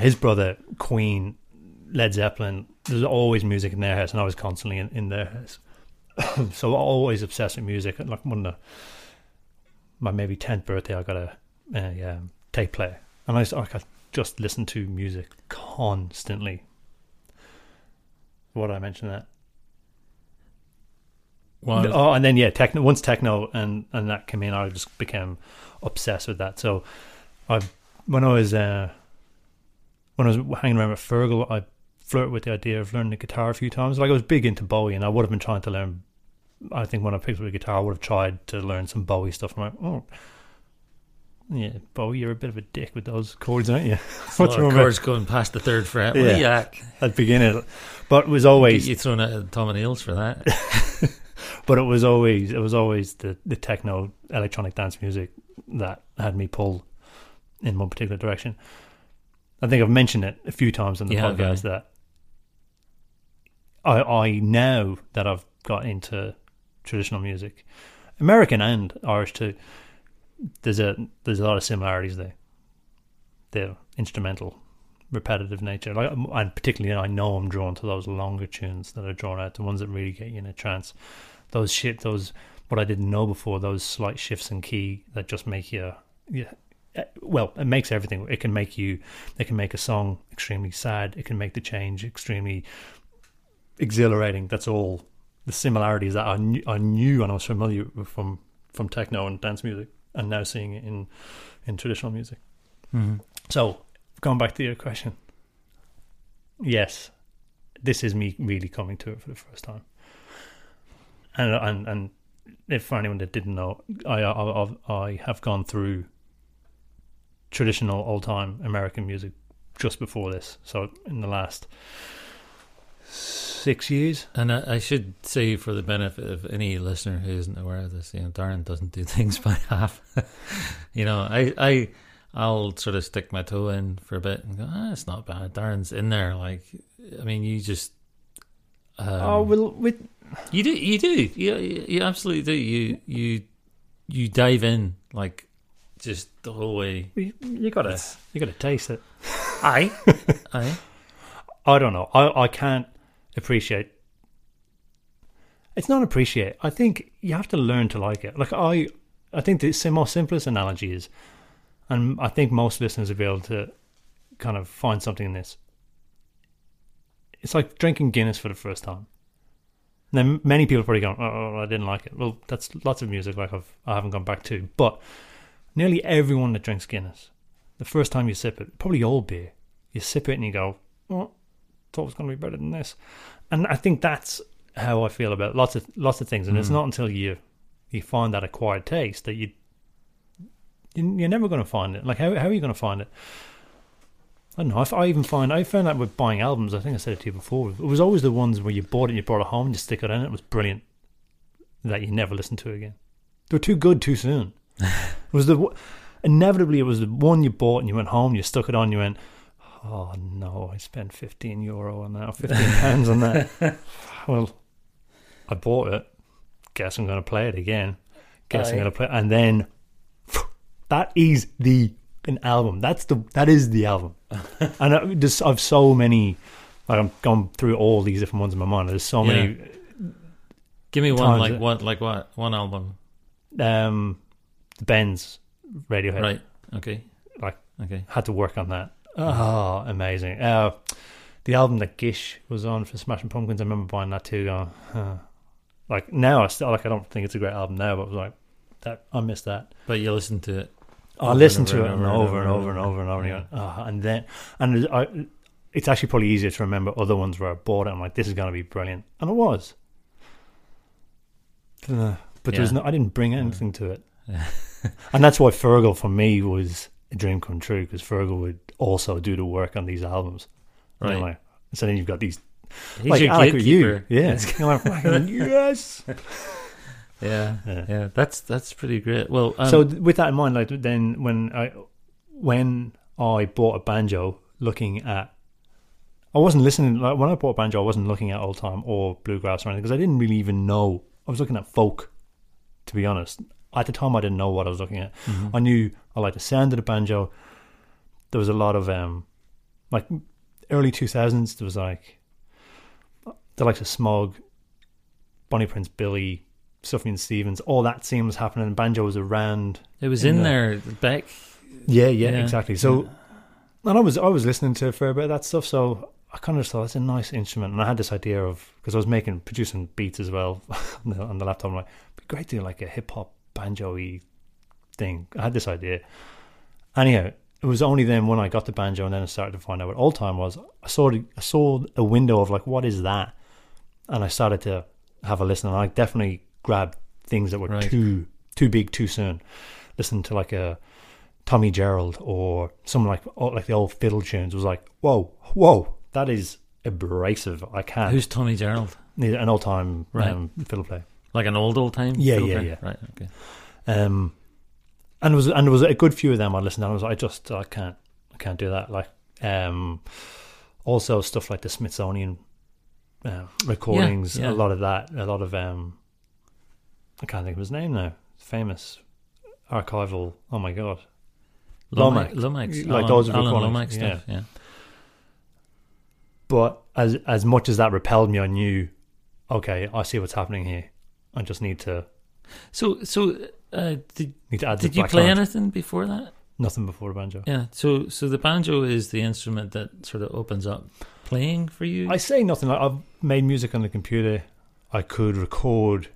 His brother, Queen, Led Zeppelin. There's always music in their house, and I was constantly in their house. So always obsessed with music. Like, one of my maybe 10th birthday, I got a tape player, and I just listened to music constantly. Why did I mention that? Well, and then techno. Once techno and that came in, I just became obsessed with that. So, when I was hanging around with Fergal, I flirted with the idea of learning the guitar a few times. Like, I was big into Bowie, and I would have been trying to learn. I think when I picked up the guitar, I would have tried to learn some Bowie stuff. I'm like, oh, yeah, Bowie, you're a bit of a dick with those chords, aren't you? What's wrong? Chords going past the third fret. Yeah, I'd begin it, but it was always, you thrown out of Tom and Eels for that. But it was always the techno, electronic dance music that had me pulled in one particular direction. I think I've mentioned it a few times in the podcast that I now that I've got into traditional music, American and Irish too, there's a lot of similarities there. Their instrumental, repetitive nature, like, and particularly I know I'm drawn to those longer tunes that are drawn out, the ones that really get you in a trance. Those what I didn't know before, those slight shifts in key that just make you well, it makes everything. It can make a song extremely sad. It can make the change extremely exhilarating. That's all the similarities that I knew and I was familiar with from techno and dance music, and now seeing it in traditional music. Mm-hmm. So, going back to your question, yes, this is me really coming to it for the first time. And if for anyone that didn't know, I have gone through traditional old time American music just before this. So in the last 6 years. And I should say, for the benefit of any listener who isn't aware of this, Darren doesn't do things by half. I'll sort of stick my toe in for a bit and go, it's not bad. Darren's in there. Like, I mean, you just You absolutely do. You dive in, like, just the whole way. You gotta taste it. Aye. I don't know. I can't appreciate. It's not appreciate. I think you have to learn to like it. Like, I think the most simplest analogy is, and I think most listeners will be able to kind of find something in this. It's like drinking Guinness for the first time. And then many people are probably going, oh, I didn't like it. Well, that's lots of music like I haven't gone back to. But nearly everyone that drinks Guinness, the first time you sip it, probably old beer, you sip it and you go, oh, thought it was going to be better than this. And I think that's how I feel about lots of things. And it's not until you find that acquired taste that you You're never going to find it. Like, how are you going to find it? I don't know. I found that with buying albums. I think I said it to you before. It was always the ones where you bought it, and you brought it home, and you stick it in. It was brilliant. That you never listened to again. They were too good too soon. Inevitably, it was the one you bought, and you went home, you stuck it on, you went, oh no, I spent €15 on that, or £15 on that. Well, I bought it. Guess I'm going to play it again. I'm going to play it. And then that is an album. That is the album. And I've so many, like, I've gone through all these different ones in my mind. There's so many. Give me one, one album. The Bends, Radiohead. Right. Okay. Had to work on that. Oh, amazing. The album that Gish was on for Smashing Pumpkins, I remember buying that too, going, like, now I still, like, I don't think it's a great album now, but I was like, that I miss that. But you listen to it. I listened to it over and over. It's actually probably easier to remember other ones where I bought it. I'm like, this is going to be brilliant, and it was. But I didn't bring anything to it, and that's why Fergal for me was a dream come true, because Fergal would also do the work on these albums. Right. And like, so then you've got these. He's like Alec with you, yeah. Yes. Yeah. That's pretty great. Well, so with that in mind, like, then when I bought a banjo, I wasn't listening. Like, when I bought a banjo, I wasn't looking at old time or bluegrass or anything, because I didn't really even know. I was looking at folk, to be honest. At the time, I didn't know what I was looking at. Mm-hmm. I knew I liked the sound of the banjo. There was a lot of like early 2000s. There was like the likes of Smog, Bonnie Prince Billy, Sufjan Stevens, all that scene was happening, and banjo was around. It was in there back. Yeah, exactly. So, and I was listening to a fair bit of that stuff, so I kind of just thought, it's a nice instrument. And I had this idea of, because I was producing beats as well on the laptop, I'm like, it'd be great to do like a hip-hop banjo-y thing. I had this idea. Anyhow, it was only then when I got the banjo and then I started to find out what old time was, I saw a window of like, what is that? And I started to have a listen, and I definitely grabbed things that were too big too soon. Listen to like a Tommy Gerald or something like the old fiddle tunes. It was like, whoa, that is abrasive. I can't. Who's Tommy Gerald? An old time fiddle player, like an old time. Yeah. Right, okay. And there was a good few of them I listened to. And I was like, I can't do that. Like, also stuff like the Smithsonian recordings. Yeah. A lot of I can't think of his name now. Famous archival. Oh my god, Lomax. Like those Alan Lomax stuff. Yeah. But as much as that repelled me, I knew, okay, I see what's happening here. I just need to. Did you play anything before that? Nothing before the banjo. Yeah. So the banjo is the instrument that sort of opens up playing for you. I say nothing. Like, I've made music on the computer. I could record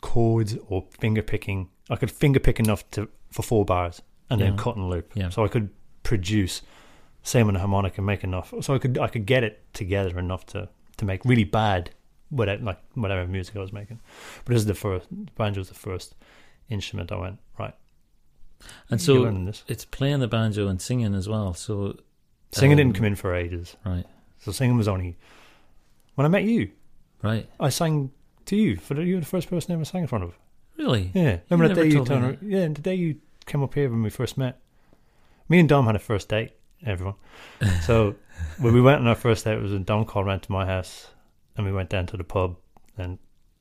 chords or finger picking. I could finger pick enough for 4 bars and then cut and loop. Yeah. So I could produce. Same on a harmonica, make enough. So I could get it together enough to make really bad whatever music I was making. But this is the banjo was the first instrument I went, right. And so it's playing the banjo and singing as well. So singing didn't come in for ages. Right. So singing was only when I met you. Right. I sang to you. You were the first person I ever sang in front of. Really? Yeah. Remember that day the day you came up here when we first met. Me and Dom had a first date. Everyone. So when we went on our first date, it was when Dom called round to my house, and we went down to the pub. And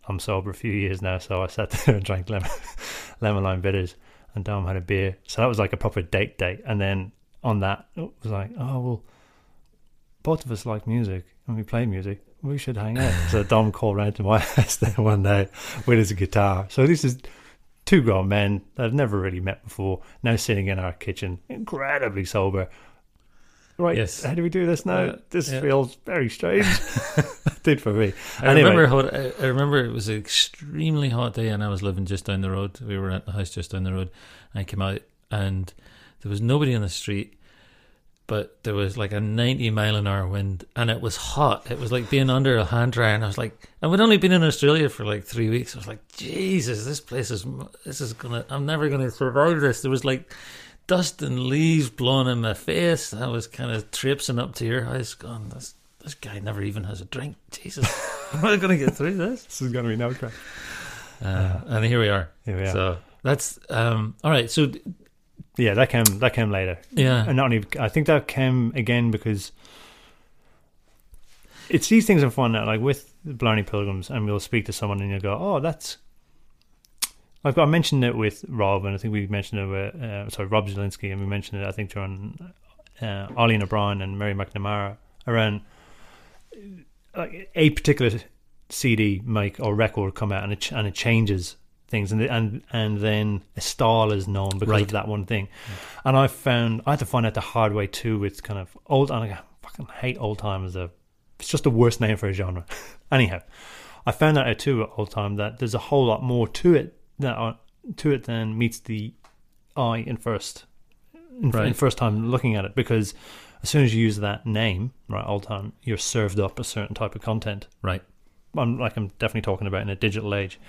I'm sober a few years now, so I sat there and drank lemon lime bitters, and Dom had a beer. So that was like a proper date. And then on that, it was like, oh well, both of us like music and we play music. We should hang out. So Dom called round to my house there one day with his guitar. So this is 2 grown men that I've never really met before, now sitting in our kitchen, incredibly sober. Right, yes. How do we do this now? This feels very strange. It did for me. I remember it was an extremely hot day, and I was living just down the road. We were at the house just down the road. I came out, and there was nobody on the street. but there was like a 90-mile-an-hour wind, and it was hot. It was like being under a hand dryer, and I was like, and we'd only been in Australia for like 3 weeks. I was like, Jesus, this place is, I'm never going to survive this. There was like dust and leaves blowing in my face. I was kind of traipsing up to your house going, this guy never even has a drink. Jesus, I'm not going to get through this. This is going to be no crap. And here we are. Here we are. So that's, all right, so... Yeah, that came later. Yeah, and not only I think that came again because it's these things I'm finding out, like with Blarney Pilgrims, and we'll speak to someone and you'll go, oh, that's. I mentioned it with Rob, and I think we mentioned it with Rob Zielinski, and we mentioned it I think during Arlene O'Brien and Mary McNamara around like a particular CD make or record come out, and it changes things, and then a style is known because of that one thing. Yeah. And I had to find out the hard way too with kind of old, and I fucking hate old time it's just the worst name for a genre. Anyhow, I found out too at old time that there's a whole lot more to it than meets the eye in first time looking at it, because as soon as you use that name, right, old time, you're served up a certain type of content. Right. I'm definitely talking about in a digital age.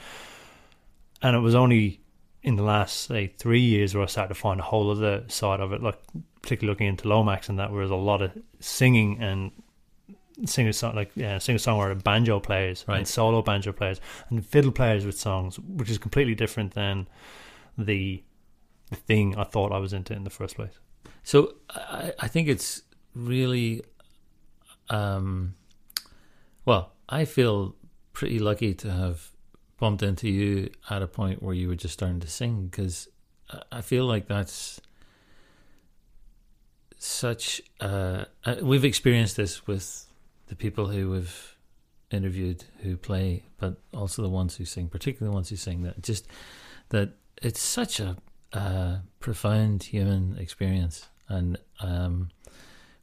And it was only in the last, say, 3 years where I started to find a whole other side of it, like particularly looking into Lomax and that, where there's a lot of singing and singer-songwriter banjo players, right, and solo banjo players and fiddle players with songs, which is completely different than the thing I thought I was into in the first place. So I think it's really, well, I feel pretty lucky to have bumped into you at a point where you were just starting to sing, because I feel like that's such we've experienced this with the people who we've interviewed who play, but also the ones who sing, particularly the ones who sing, that it's such a profound human experience. And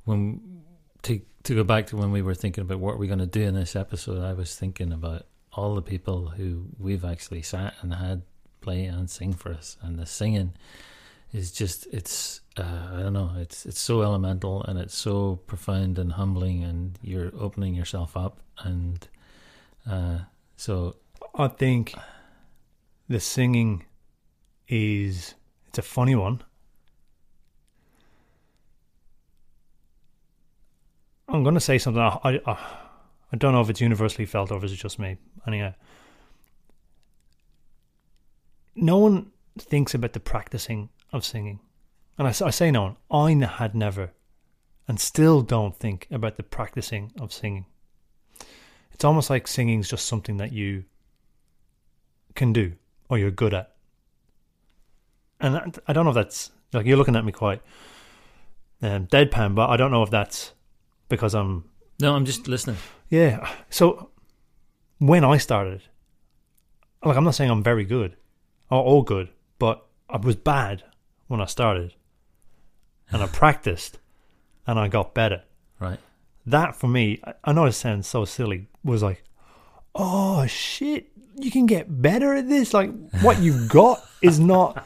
when to go back to when we were thinking about what we're going to do in this episode, I was thinking about all the people who we've actually sat and had play and sing for us, and the singing is just—it's I don't know—it's so elemental, and it's so profound and humbling, and you're opening yourself up, and so I think the singing is—it's a funny one. I'm going to say something. I don't know if it's universally felt or if it's just me. Anyhow, no one thinks about the practicing of singing. And I say no one. I had never and still don't think about the practicing of singing. It's almost like singing is just something that you can do or you're good at. And I don't know if that's... like you're looking at me quite deadpan, but I don't know if that's because I'm... No, I'm just listening. Yeah. So when I started, like I'm not saying I'm very good or all good, but I was bad when I started, and I practiced and I got better. Right. That for me, I know it sounds so silly, was like, oh shit, you can get better at this. Like what you've got is not...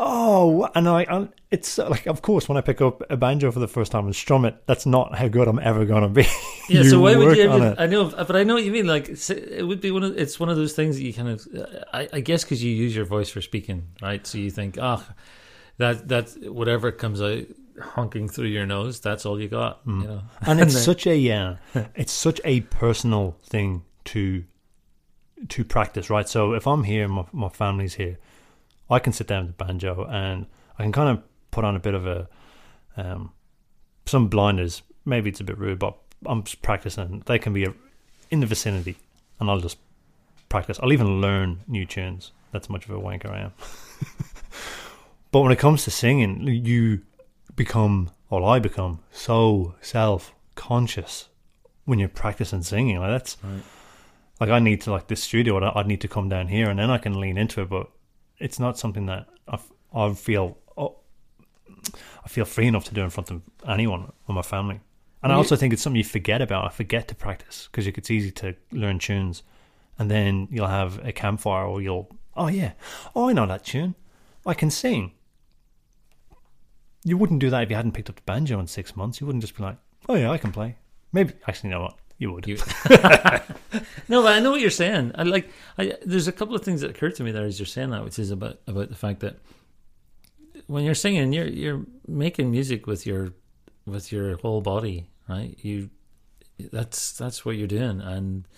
Oh, and it's like, of course, when I pick up a banjo for the first time and strum it, that's not how good I'm ever going to be. Yeah, so why would you ever... I know, but I know what you mean. Like, it would be it's one of those things that you kind of, I guess, because you use your voice for speaking, right? So you think, that's whatever comes out honking through your nose, that's all you got, you know? And it's it's such a personal thing to practice, right? So if I'm here, my family's here, I can sit down with the banjo and I can kind of put on a bit of a some blinders. Maybe it's a bit rude, but I'm just practicing. They can be in the vicinity, and I'll just practice. I'll even learn new tunes. That's much of a wanker I am. But when it comes to singing, I become so self-conscious when you're practicing singing. Like that's right. Like I need to, like this studio, I'd need to come down here and then I can lean into it, but it's not something that I feel free enough to do in front of anyone or my family. And I also think it's something you forget about. I forget to practice because it's easy to learn tunes, and then you'll have a campfire or I know that tune, I can sing. You wouldn't do that if you hadn't picked up the banjo in 6 months. You wouldn't just be like, oh yeah, I can play. Maybe, actually, you know what? You would. No, but I know what you're saying. There's a couple of things that occurred to me there as you're saying that, which is about the fact that when you're singing, you're making music with your whole body, right? That's what you're doing, and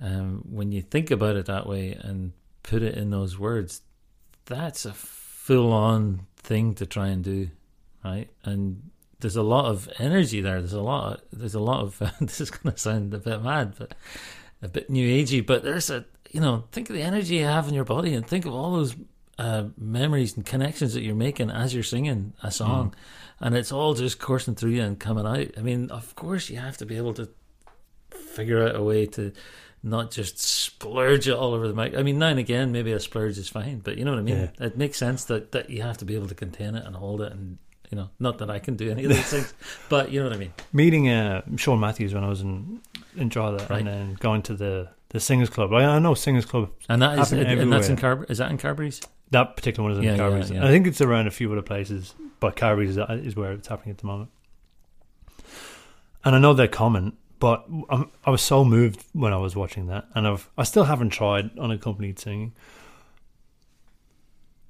when you think about it that way and put it in those words, that's a full-on thing to try and do, right? And there's a lot of energy there. There's a lot of this is going to sound a bit mad, but a bit new agey. But there's think of the energy you have in your body, and think of all those memories and connections that you're making as you're singing a song, and it's all just coursing through you and coming out. I mean, of course you have to be able to figure out a way to not just splurge it all over the mic. I mean, now and again maybe a splurge is fine, but you know what I mean? Yeah. It makes sense that you have to be able to contain it and hold it, and you know, not that I can do any of those things, but you know what I mean. Meeting Sean Matthews when I was in Drogheda, right, and then going to the Singers Club. I know Singers Club, and that's in Carberry. Is that in Carberry's? That particular one is in Carberry's. Yeah. I think it's around a few other places, but Carberry's is where it's happening at the moment. And I know they're common, but I was so moved when I was watching that, and I still haven't tried unaccompanied singing.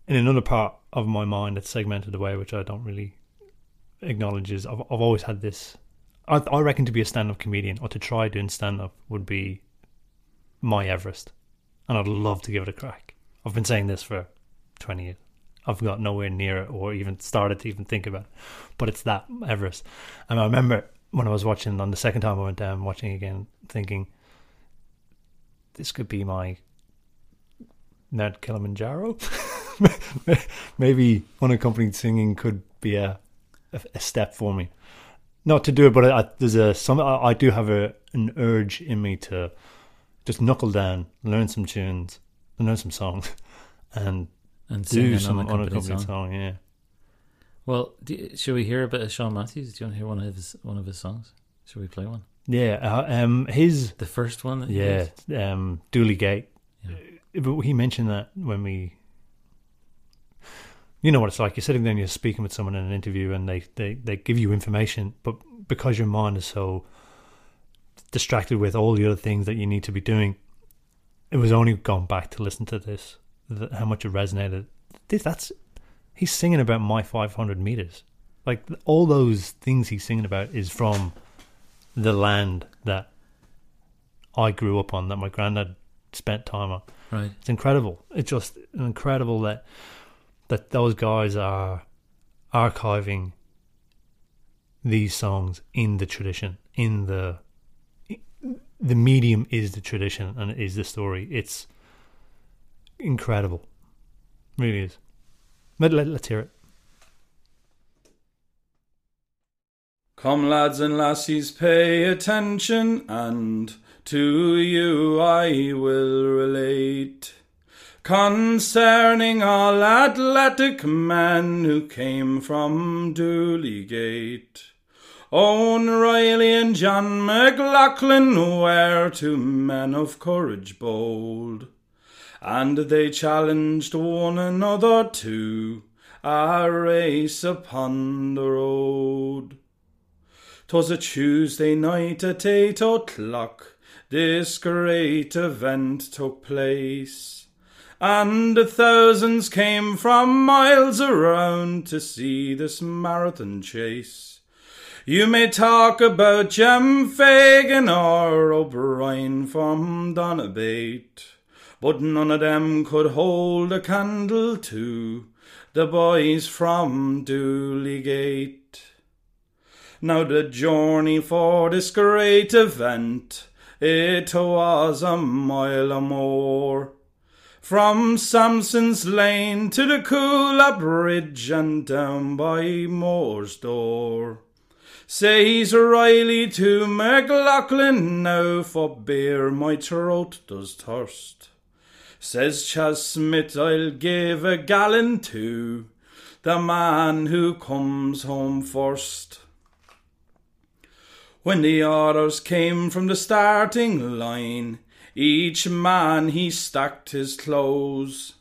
In another part of my mind, it's segmented away, which I don't really acknowledge, is I've always had this. I reckon to be a stand-up comedian or to try doing stand-up would be my Everest, and I'd love to give it a crack. I've been saying this for 20 years. I've got nowhere near it or even started to even think about it. But it's that Everest. And I remember when I was watching, on the second time I went down, watching again, thinking, this could be my Mount Kilimanjaro. Maybe unaccompanied singing could be a step for me. Not to do it, but I do have an urge in me to just knuckle down, learn some tunes, learn some songs, and do some unaccompanied song. Yeah. Well, should we hear a bit of Sean Matthews? Do you want to hear one of his songs? Should we play one? Yeah, the first one. Yeah, Dooley Gate. Yeah. He mentioned that when we. You know what it's like. You're sitting there and you're speaking with someone in an interview, and they give you information, but because your mind is so distracted with all the other things that you need to be doing, it was only gone back to listen to this, how much it resonated. He's singing about my 500 meters. Like, all those things he's singing about is from the land that I grew up on, that my granddad spent time on. Right. It's incredible. It's just incredible that those guys are archiving these songs in the tradition, in the medium is the tradition and it is the story. It's incredible. It really is. Let's hear it. Come, lads and lassies, pay attention, and to you I will relate concerning all athletic men who came from Dooley Gate. Owen Riley and John McLaughlin were two men of courage bold, and they challenged one another to a race upon the road. 'Twas a Tuesday night at 8 o'clock this great event took place, and thousands came from miles around to see this marathon chase. You may talk about Jim Fagan or O'Brien from Donabate, but none of them could hold a candle to the boys from Dooley Gate. Now the journey for this great event, it was a mile or more, from Samson's Lane to the Coolah Bridge and down by Moore's Door. Says Riley to McLaughlin, now for beer my throat does thirst. Says Chas Smith, I'll give a gallon to the man who comes home first. When the orders came from the starting line, each man he stacked his clothes.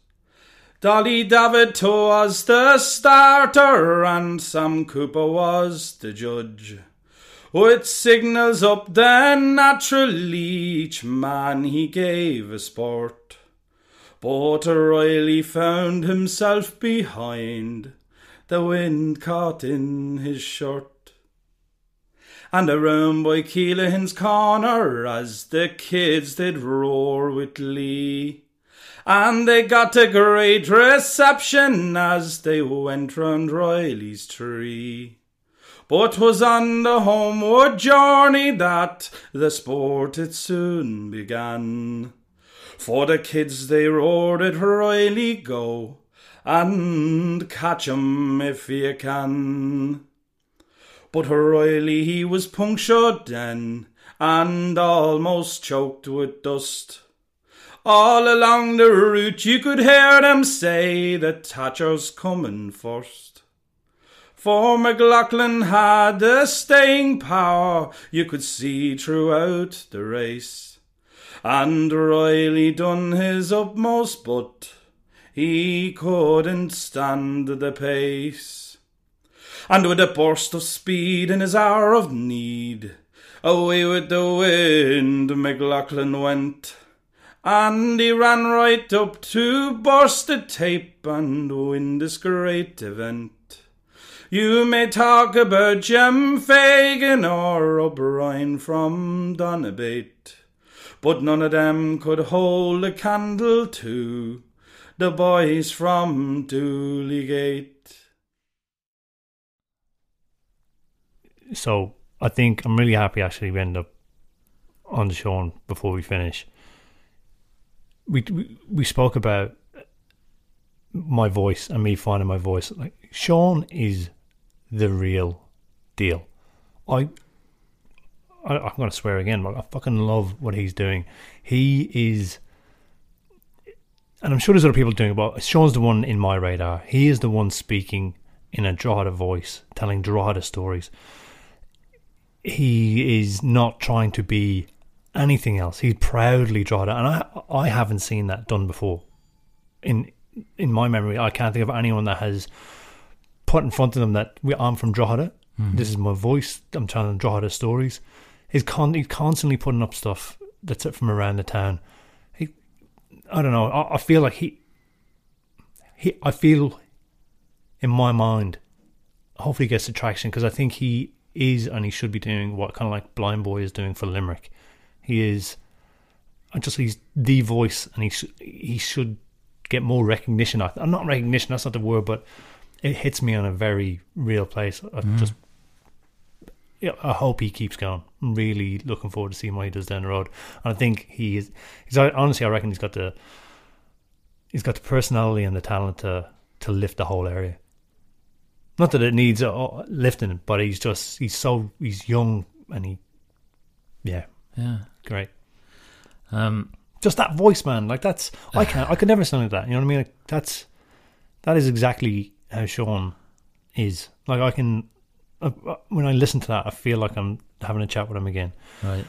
Dolly Davitt was the starter and Sam Cooper was the judge. Oh, it signals up then naturally each man he gave a sport. But O'Reilly found himself behind, the wind caught in his shirt. And around by Keelahan's corner as the kids did roar with Lee. And they got a great reception as they went round Riley's tree. But 'twas on the homeward journey that the sport it soon began. For the kids they roared at Riley, go and catch 'em if you can. But Riley he was punctured then and almost choked with dust. All along the route you could hear them say the Thatcher's coming first. For McLaughlin had the staying power you could see throughout the race. And Riley done his utmost but he couldn't stand the pace. And with a burst of speed in his hour of need, away with the wind McLaughlin went. And he ran right up to burst the tape and win this great event. You may talk about Jim Fagan or O'Brien from Donabate, but none of them could hold a candle to the boys from Doolygate. So I think I'm really happy actually we end up on the show before we finish. We spoke about my voice and me finding my voice. Like, Sean is the real deal. I'm going to swear again, but I fucking love what he's doing. He is, and I'm sure there's other people doing it, but Sean's the one in my radar. He is the one speaking in a Drogheda voice, telling Drogheda stories. He is not trying to be anything else. He proudly tried it, and I haven't seen that done before. In my memory, I can't think of anyone that has put in front of them that I'm from Drogheda. Mm-hmm. This is my voice. I'm telling Drogheda stories. He's constantly putting up stuff that's from around the town. I don't know. I feel like he. I feel in my mind, hopefully gets the traction, because I think he is and he should be doing what kind of like Blind Boy is doing for Limerick. He is, he's the voice, and he should get more recognition. Not recognition, that's not the word, but it hits me on a very real place. I hope he keeps going. I'm really looking forward to seeing what he does down the road. And I think he is, honestly, I reckon he's got the personality and the talent to lift the whole area. Not that it needs lifting, but he's young and yeah. Great. Just that voice, man. Like, that's... I could never sound like that. You know what I mean? Like, that is exactly how Sean is. Like, when I listen to that, I feel like I'm having a chat with him again. Right.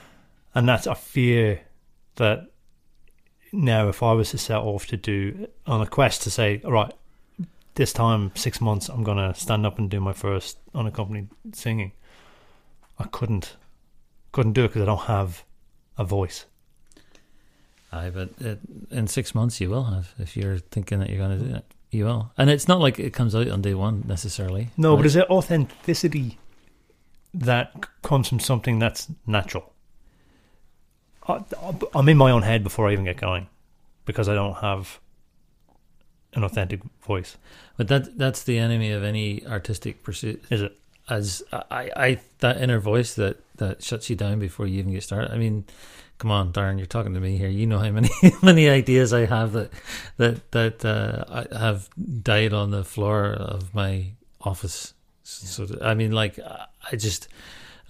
And I fear that now if I was to set off to do... on a quest to say, all right, this time, 6 months, I'm going to stand up and do my first unaccompanied singing. I couldn't do it because I don't have a voice. Aye, but in 6 months you will have. If you're thinking that you're going to do it, you will. And it's not like it comes out on day one necessarily. No, right? But is it authenticity that comes from something that's natural? I'm in my own head before I even get going because I don't have an authentic voice. But that's the enemy of any artistic pursuit. Is it? As I that inner voice that shuts you down before you even get started. I mean, come on, Darren, you're talking to me here. You know how many ideas I have that I have died on the floor of my office. So I mean, like, I just,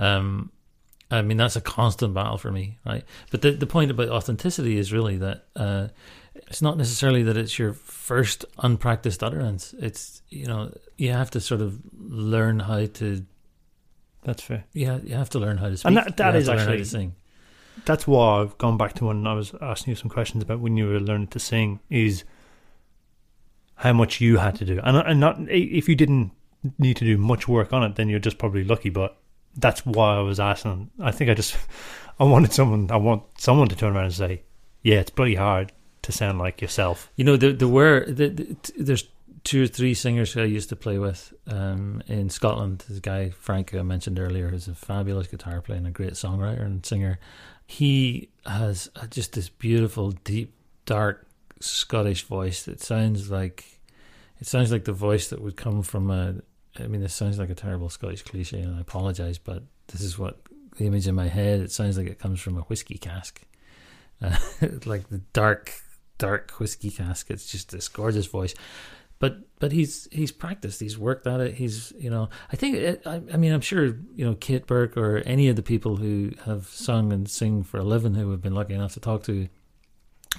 I mean, that's a constant battle for me, right? But the point about authenticity is really that it's not necessarily that it's your first unpracticed utterance. It's, you have to sort of learn how to... That's fair. Yeah, you have to learn how to speak. And that is actually... to sing. That's why I've gone back to when I was asking you some questions about when you were learning to sing, is how much you had to do. And not if you didn't need to do much work on it, then you're just probably lucky. But that's why I was asking. I think I want someone to turn around and say, yeah, it's bloody hard to sound like yourself. You know, there's two or three singers who I used to play with in Scotland. This guy, Frank, who I mentioned earlier, who's a fabulous guitar player and a great songwriter and singer. He has just this beautiful, deep, dark Scottish voice that sounds like the voice that would come from a... I mean, this sounds like a terrible Scottish cliche, and I apologise, but this is what the image in my head. It sounds like it comes from a whiskey cask. Like the dark whiskey cask. It's just this gorgeous voice. But he's practiced. He's worked at it. He's, you know, I think it, I mean, I'm sure, you know, Kate Burke or any of the people who have sung and sing for a living who we've been lucky enough to talk to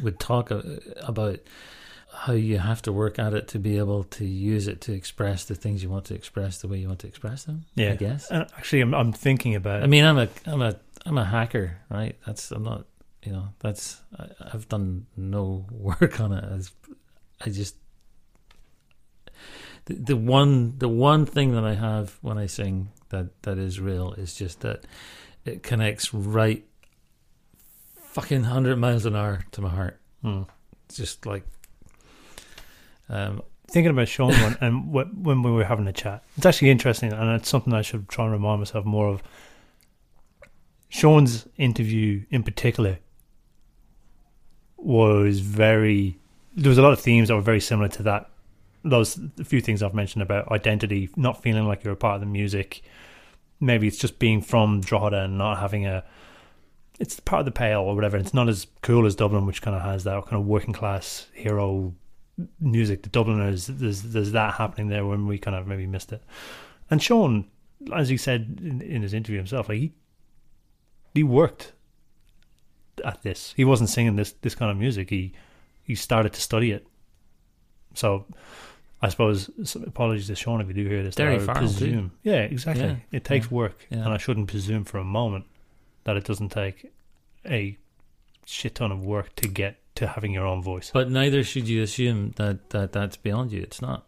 would talk about how you have to work at it to be able to use it to express the things you want to express the way you want to express them. Yeah, I guess. Actually, I'm thinking about it. I mean, I'm a hacker, right? I've done no work on it. The one thing that I have when I sing that is real is just that it connects right fucking 100 miles an hour to my heart. Mm. Just like thinking about Sean and when we were having a chat, it's actually interesting, and it's something I should try and remind myself more of. Sean's interview in particular was there was a lot of themes that were very similar to that. Those few things I've mentioned about identity, not feeling like you're a part of the music. Maybe it's just being from Drogheda and not having it's part of the pale or whatever. It's not as cool as Dublin, which kind of has that kind of working class hero music. The Dubliners, there's that happening there when we kind of maybe missed it. And Sean, as he said in his interview himself, like he worked at this. He wasn't singing this kind of music. He started to study it. So I suppose, apologies to Sean if you do hear this. Dairy Farm, presume. Too. Yeah, exactly. Yeah. It takes work, and I shouldn't presume for a moment that it doesn't take a shit ton of work to get to having your own voice. But neither should you assume that that's beyond you. It's not.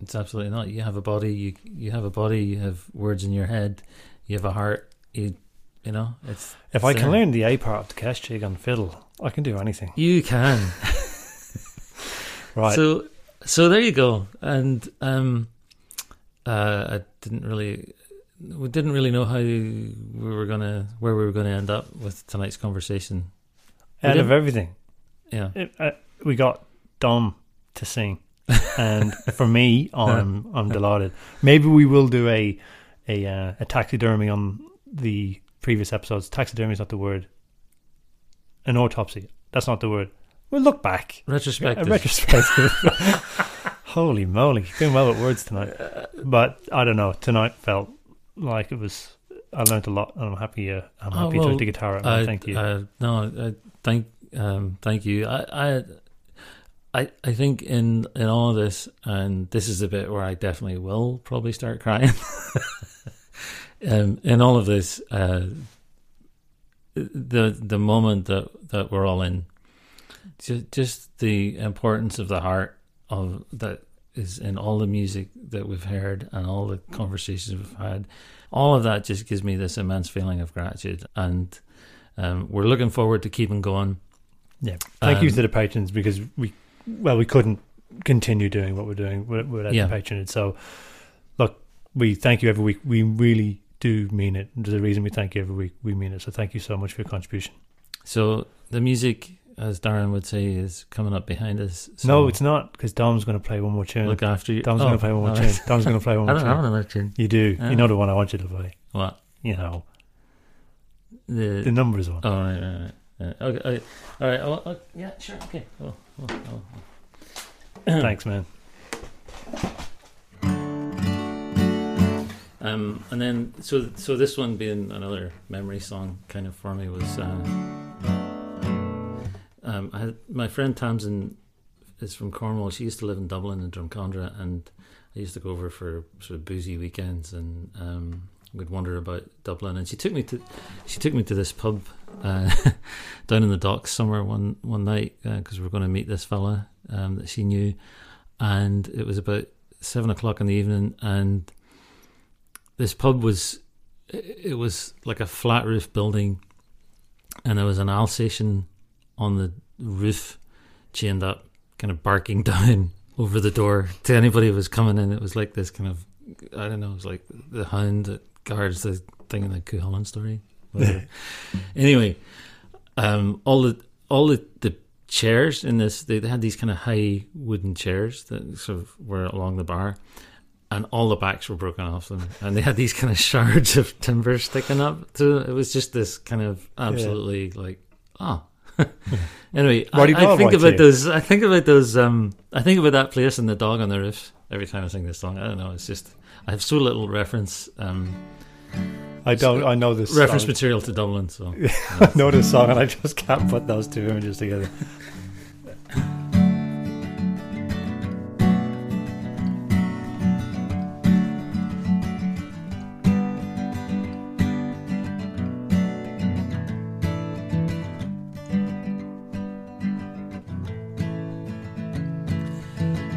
It's absolutely not. You have a body. You have a body. You have words in your head. You have a heart. You know. It's. If I can learn the A part of the Kestig on fiddle, I can do anything. You can. Right. So there you go. And we didn't really know how we were going to end up with tonight's conversation. Out of everything, yeah, we got Dom to sing, and for me, I'm delighted. Maybe we will do a taxidermy on the previous episodes. Taxidermy is not the word. An autopsy. That's not the word. We'll look back. Retrospective. Holy moly. Doing well at words tonight. But I don't know. Tonight felt like it was... I learned a lot, and I'm happy to have the guitar at me. Thank you. Thank you. I think in all of this, and this is the bit where I definitely will probably start crying. In all of this, the moment that we're all in, just the importance of the heart of that is in all the music that we've heard and all the conversations we've had. All of that just gives me this immense feeling of gratitude, and we're looking forward to keeping going. Yeah, thank you to the patrons, because we couldn't continue doing what we're doing without the patrons. So look, we thank you every week. We really do mean it. There's a reason we thank you every week. We mean it. So thank you so much for your contribution. So the music, as Darren would say, is coming up behind us. So no, it's not, because Dom's going to play one more tune. Look after you. Dom's going to play one more tune. Dom's going to play one more tune. I don't have another tune. You do. You know the one I want you to play. What? You know. The numbers one. Oh, right. Okay. All right. Oh, yeah, sure. Okay. Oh. Thanks, man. And then, so this one being another memory song kind of for me was... my friend Tamsin is from Cornwall. She used to live in Dublin and Drumcondra, and I used to go over for sort of boozy weekends, and we'd wander about Dublin. And she took me to this pub down in the docks somewhere one night, because we were going to meet this fella that she knew, and it was about 7 o'clock in the evening, and this pub was, it was like a flat roof building, and there was an Alsatian on the roof chained up, kind of barking down over the door to anybody who was coming in. It was like this kind of, I don't know, it was like the hound that guards the thing in the Cuchulainn story. Anyway, all the chairs in this, they had these kind of high wooden chairs that sort of were along the bar, and all the backs were broken off them, and they had these kind of shards of timber sticking up. So it was just this kind of absolutely like, oh. Anyway, I think about that place and the dog on the roof every time I sing this song. I don't know. It's just, I have so little reference. I know this reference song. Material to Dublin. So I know this song, and I just can't put those two images together.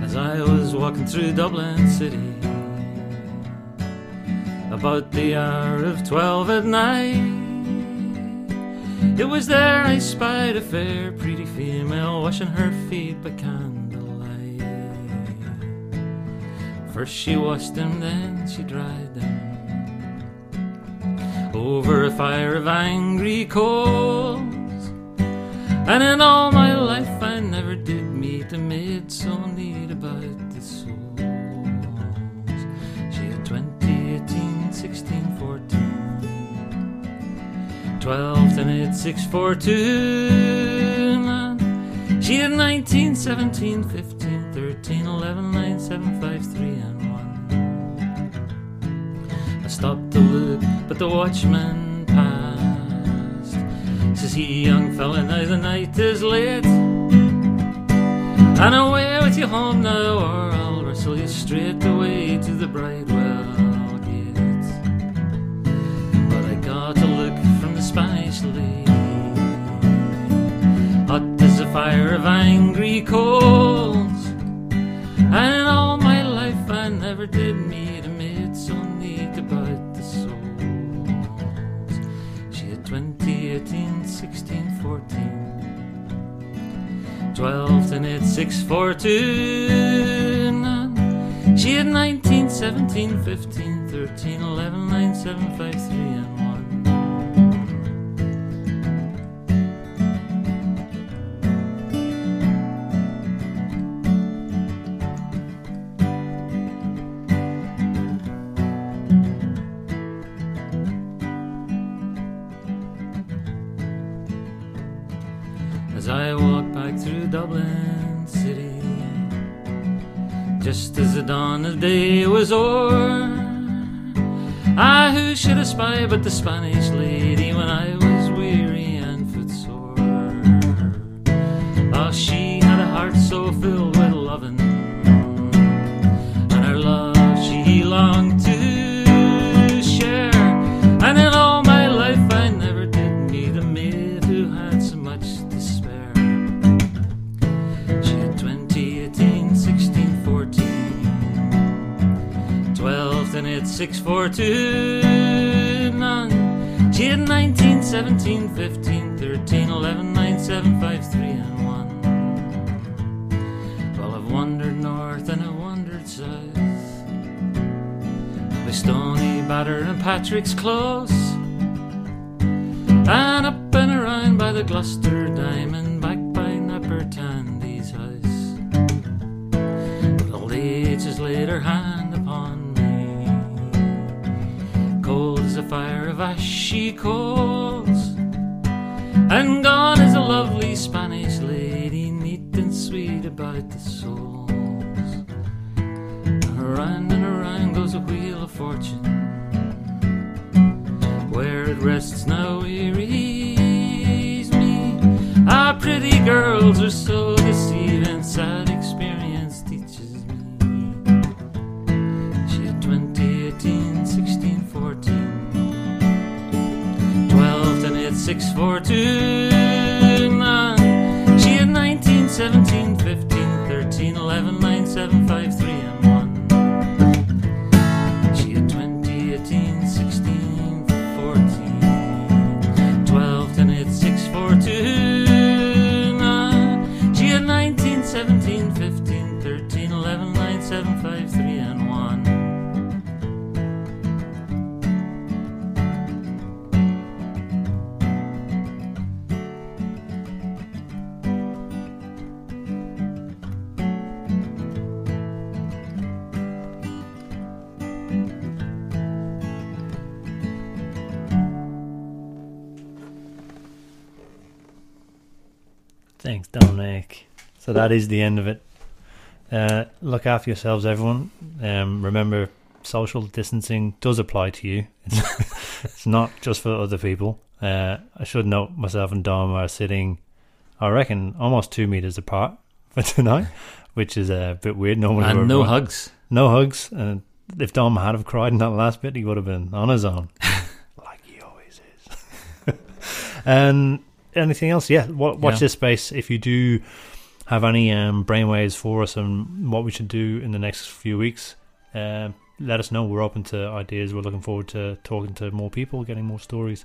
As I was walking through Dublin City, about the hour of 12 at night, it was there I spied a fair, pretty female washing her feet by candlelight. First she washed them, then she dried them over a fire of angry coals. And in all my life I never did meet a maid so neat about the soul. 16, 14, 12, 10, 8, 6, 4, 2, 9. She had 19, 17, 15, 13, 11, 9, 7, 5, 3, and 1. I stopped to look, but the watchman passed. Says he, young fella, now the night is late, and away with you home now, or I'll wrestle you straight away to the Bridewell. To look from the Spanish lake, hot as a fire of angry coals, and in all my life I never did meet a maid so neat about the souls. She had 20, 18, 16, 14, 12, 10, 8, 6, 4, 2, 9. She had 19, 17, 15, 13, 11, 9, 7, 5, 3, and 1. Dublin City, just as the dawn of day was o'er, I who should espy but the Spanish lady when I was weary and footsore. Oh, she had a heart so filled with loving, and her love she longed to share, and in all my life I never did meet a maid who had so much to spare. 6, 4, 2, 9. She had 19, 17, 15, 13, 11, 9, 7, 5, 3, and 1. Well, I've wandered north and I've wandered south, by Stony Batter and Patrick's Close, and up and around by the Gloucester Diamond, back by Napper Tandy's house. But old age has laid her hand upon, cold as a fire of ash she coals, and gone is a lovely Spanish lady, neat and sweet about the souls. And around goes a wheel of fortune, where it rests now wearies me. Ah, pretty girls are so deceiving, sad experience teaches me. She had 20, 18, 16, 14, 12, 10, 8, 6, 4, 2, 9. She had 19, 17, 15, 13, 11, 9, 7, Thanks, Dominic. So that is the end of it. Look after yourselves, everyone. Remember, social distancing does apply to you. It's not just for other people. I should note, myself and Dom are sitting, I reckon, almost 2 meters apart for tonight, which is a bit weird. Normally, and no hugs. No hugs. And if Dom had have cried in that last bit, he would have been on his own, like he always is. And anything else? Yeah, watch this space. If you do have any brainwaves for us and what we should do in the next few weeks, let us know. We're open to ideas. We're looking forward to talking to more people, getting more stories.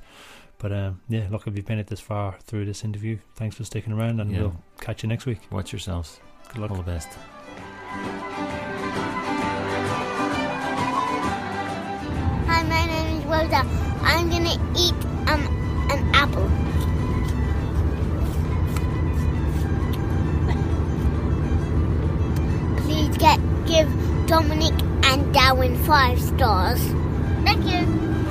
But look, if you've made it this far through this interview, thanks for sticking around, and we'll catch you next week. Watch yourselves. Good luck. All the best. Hi, my name is Rosa. I'm going to eat an apple. Please give Dominic and Darwin 5 stars. Thank you.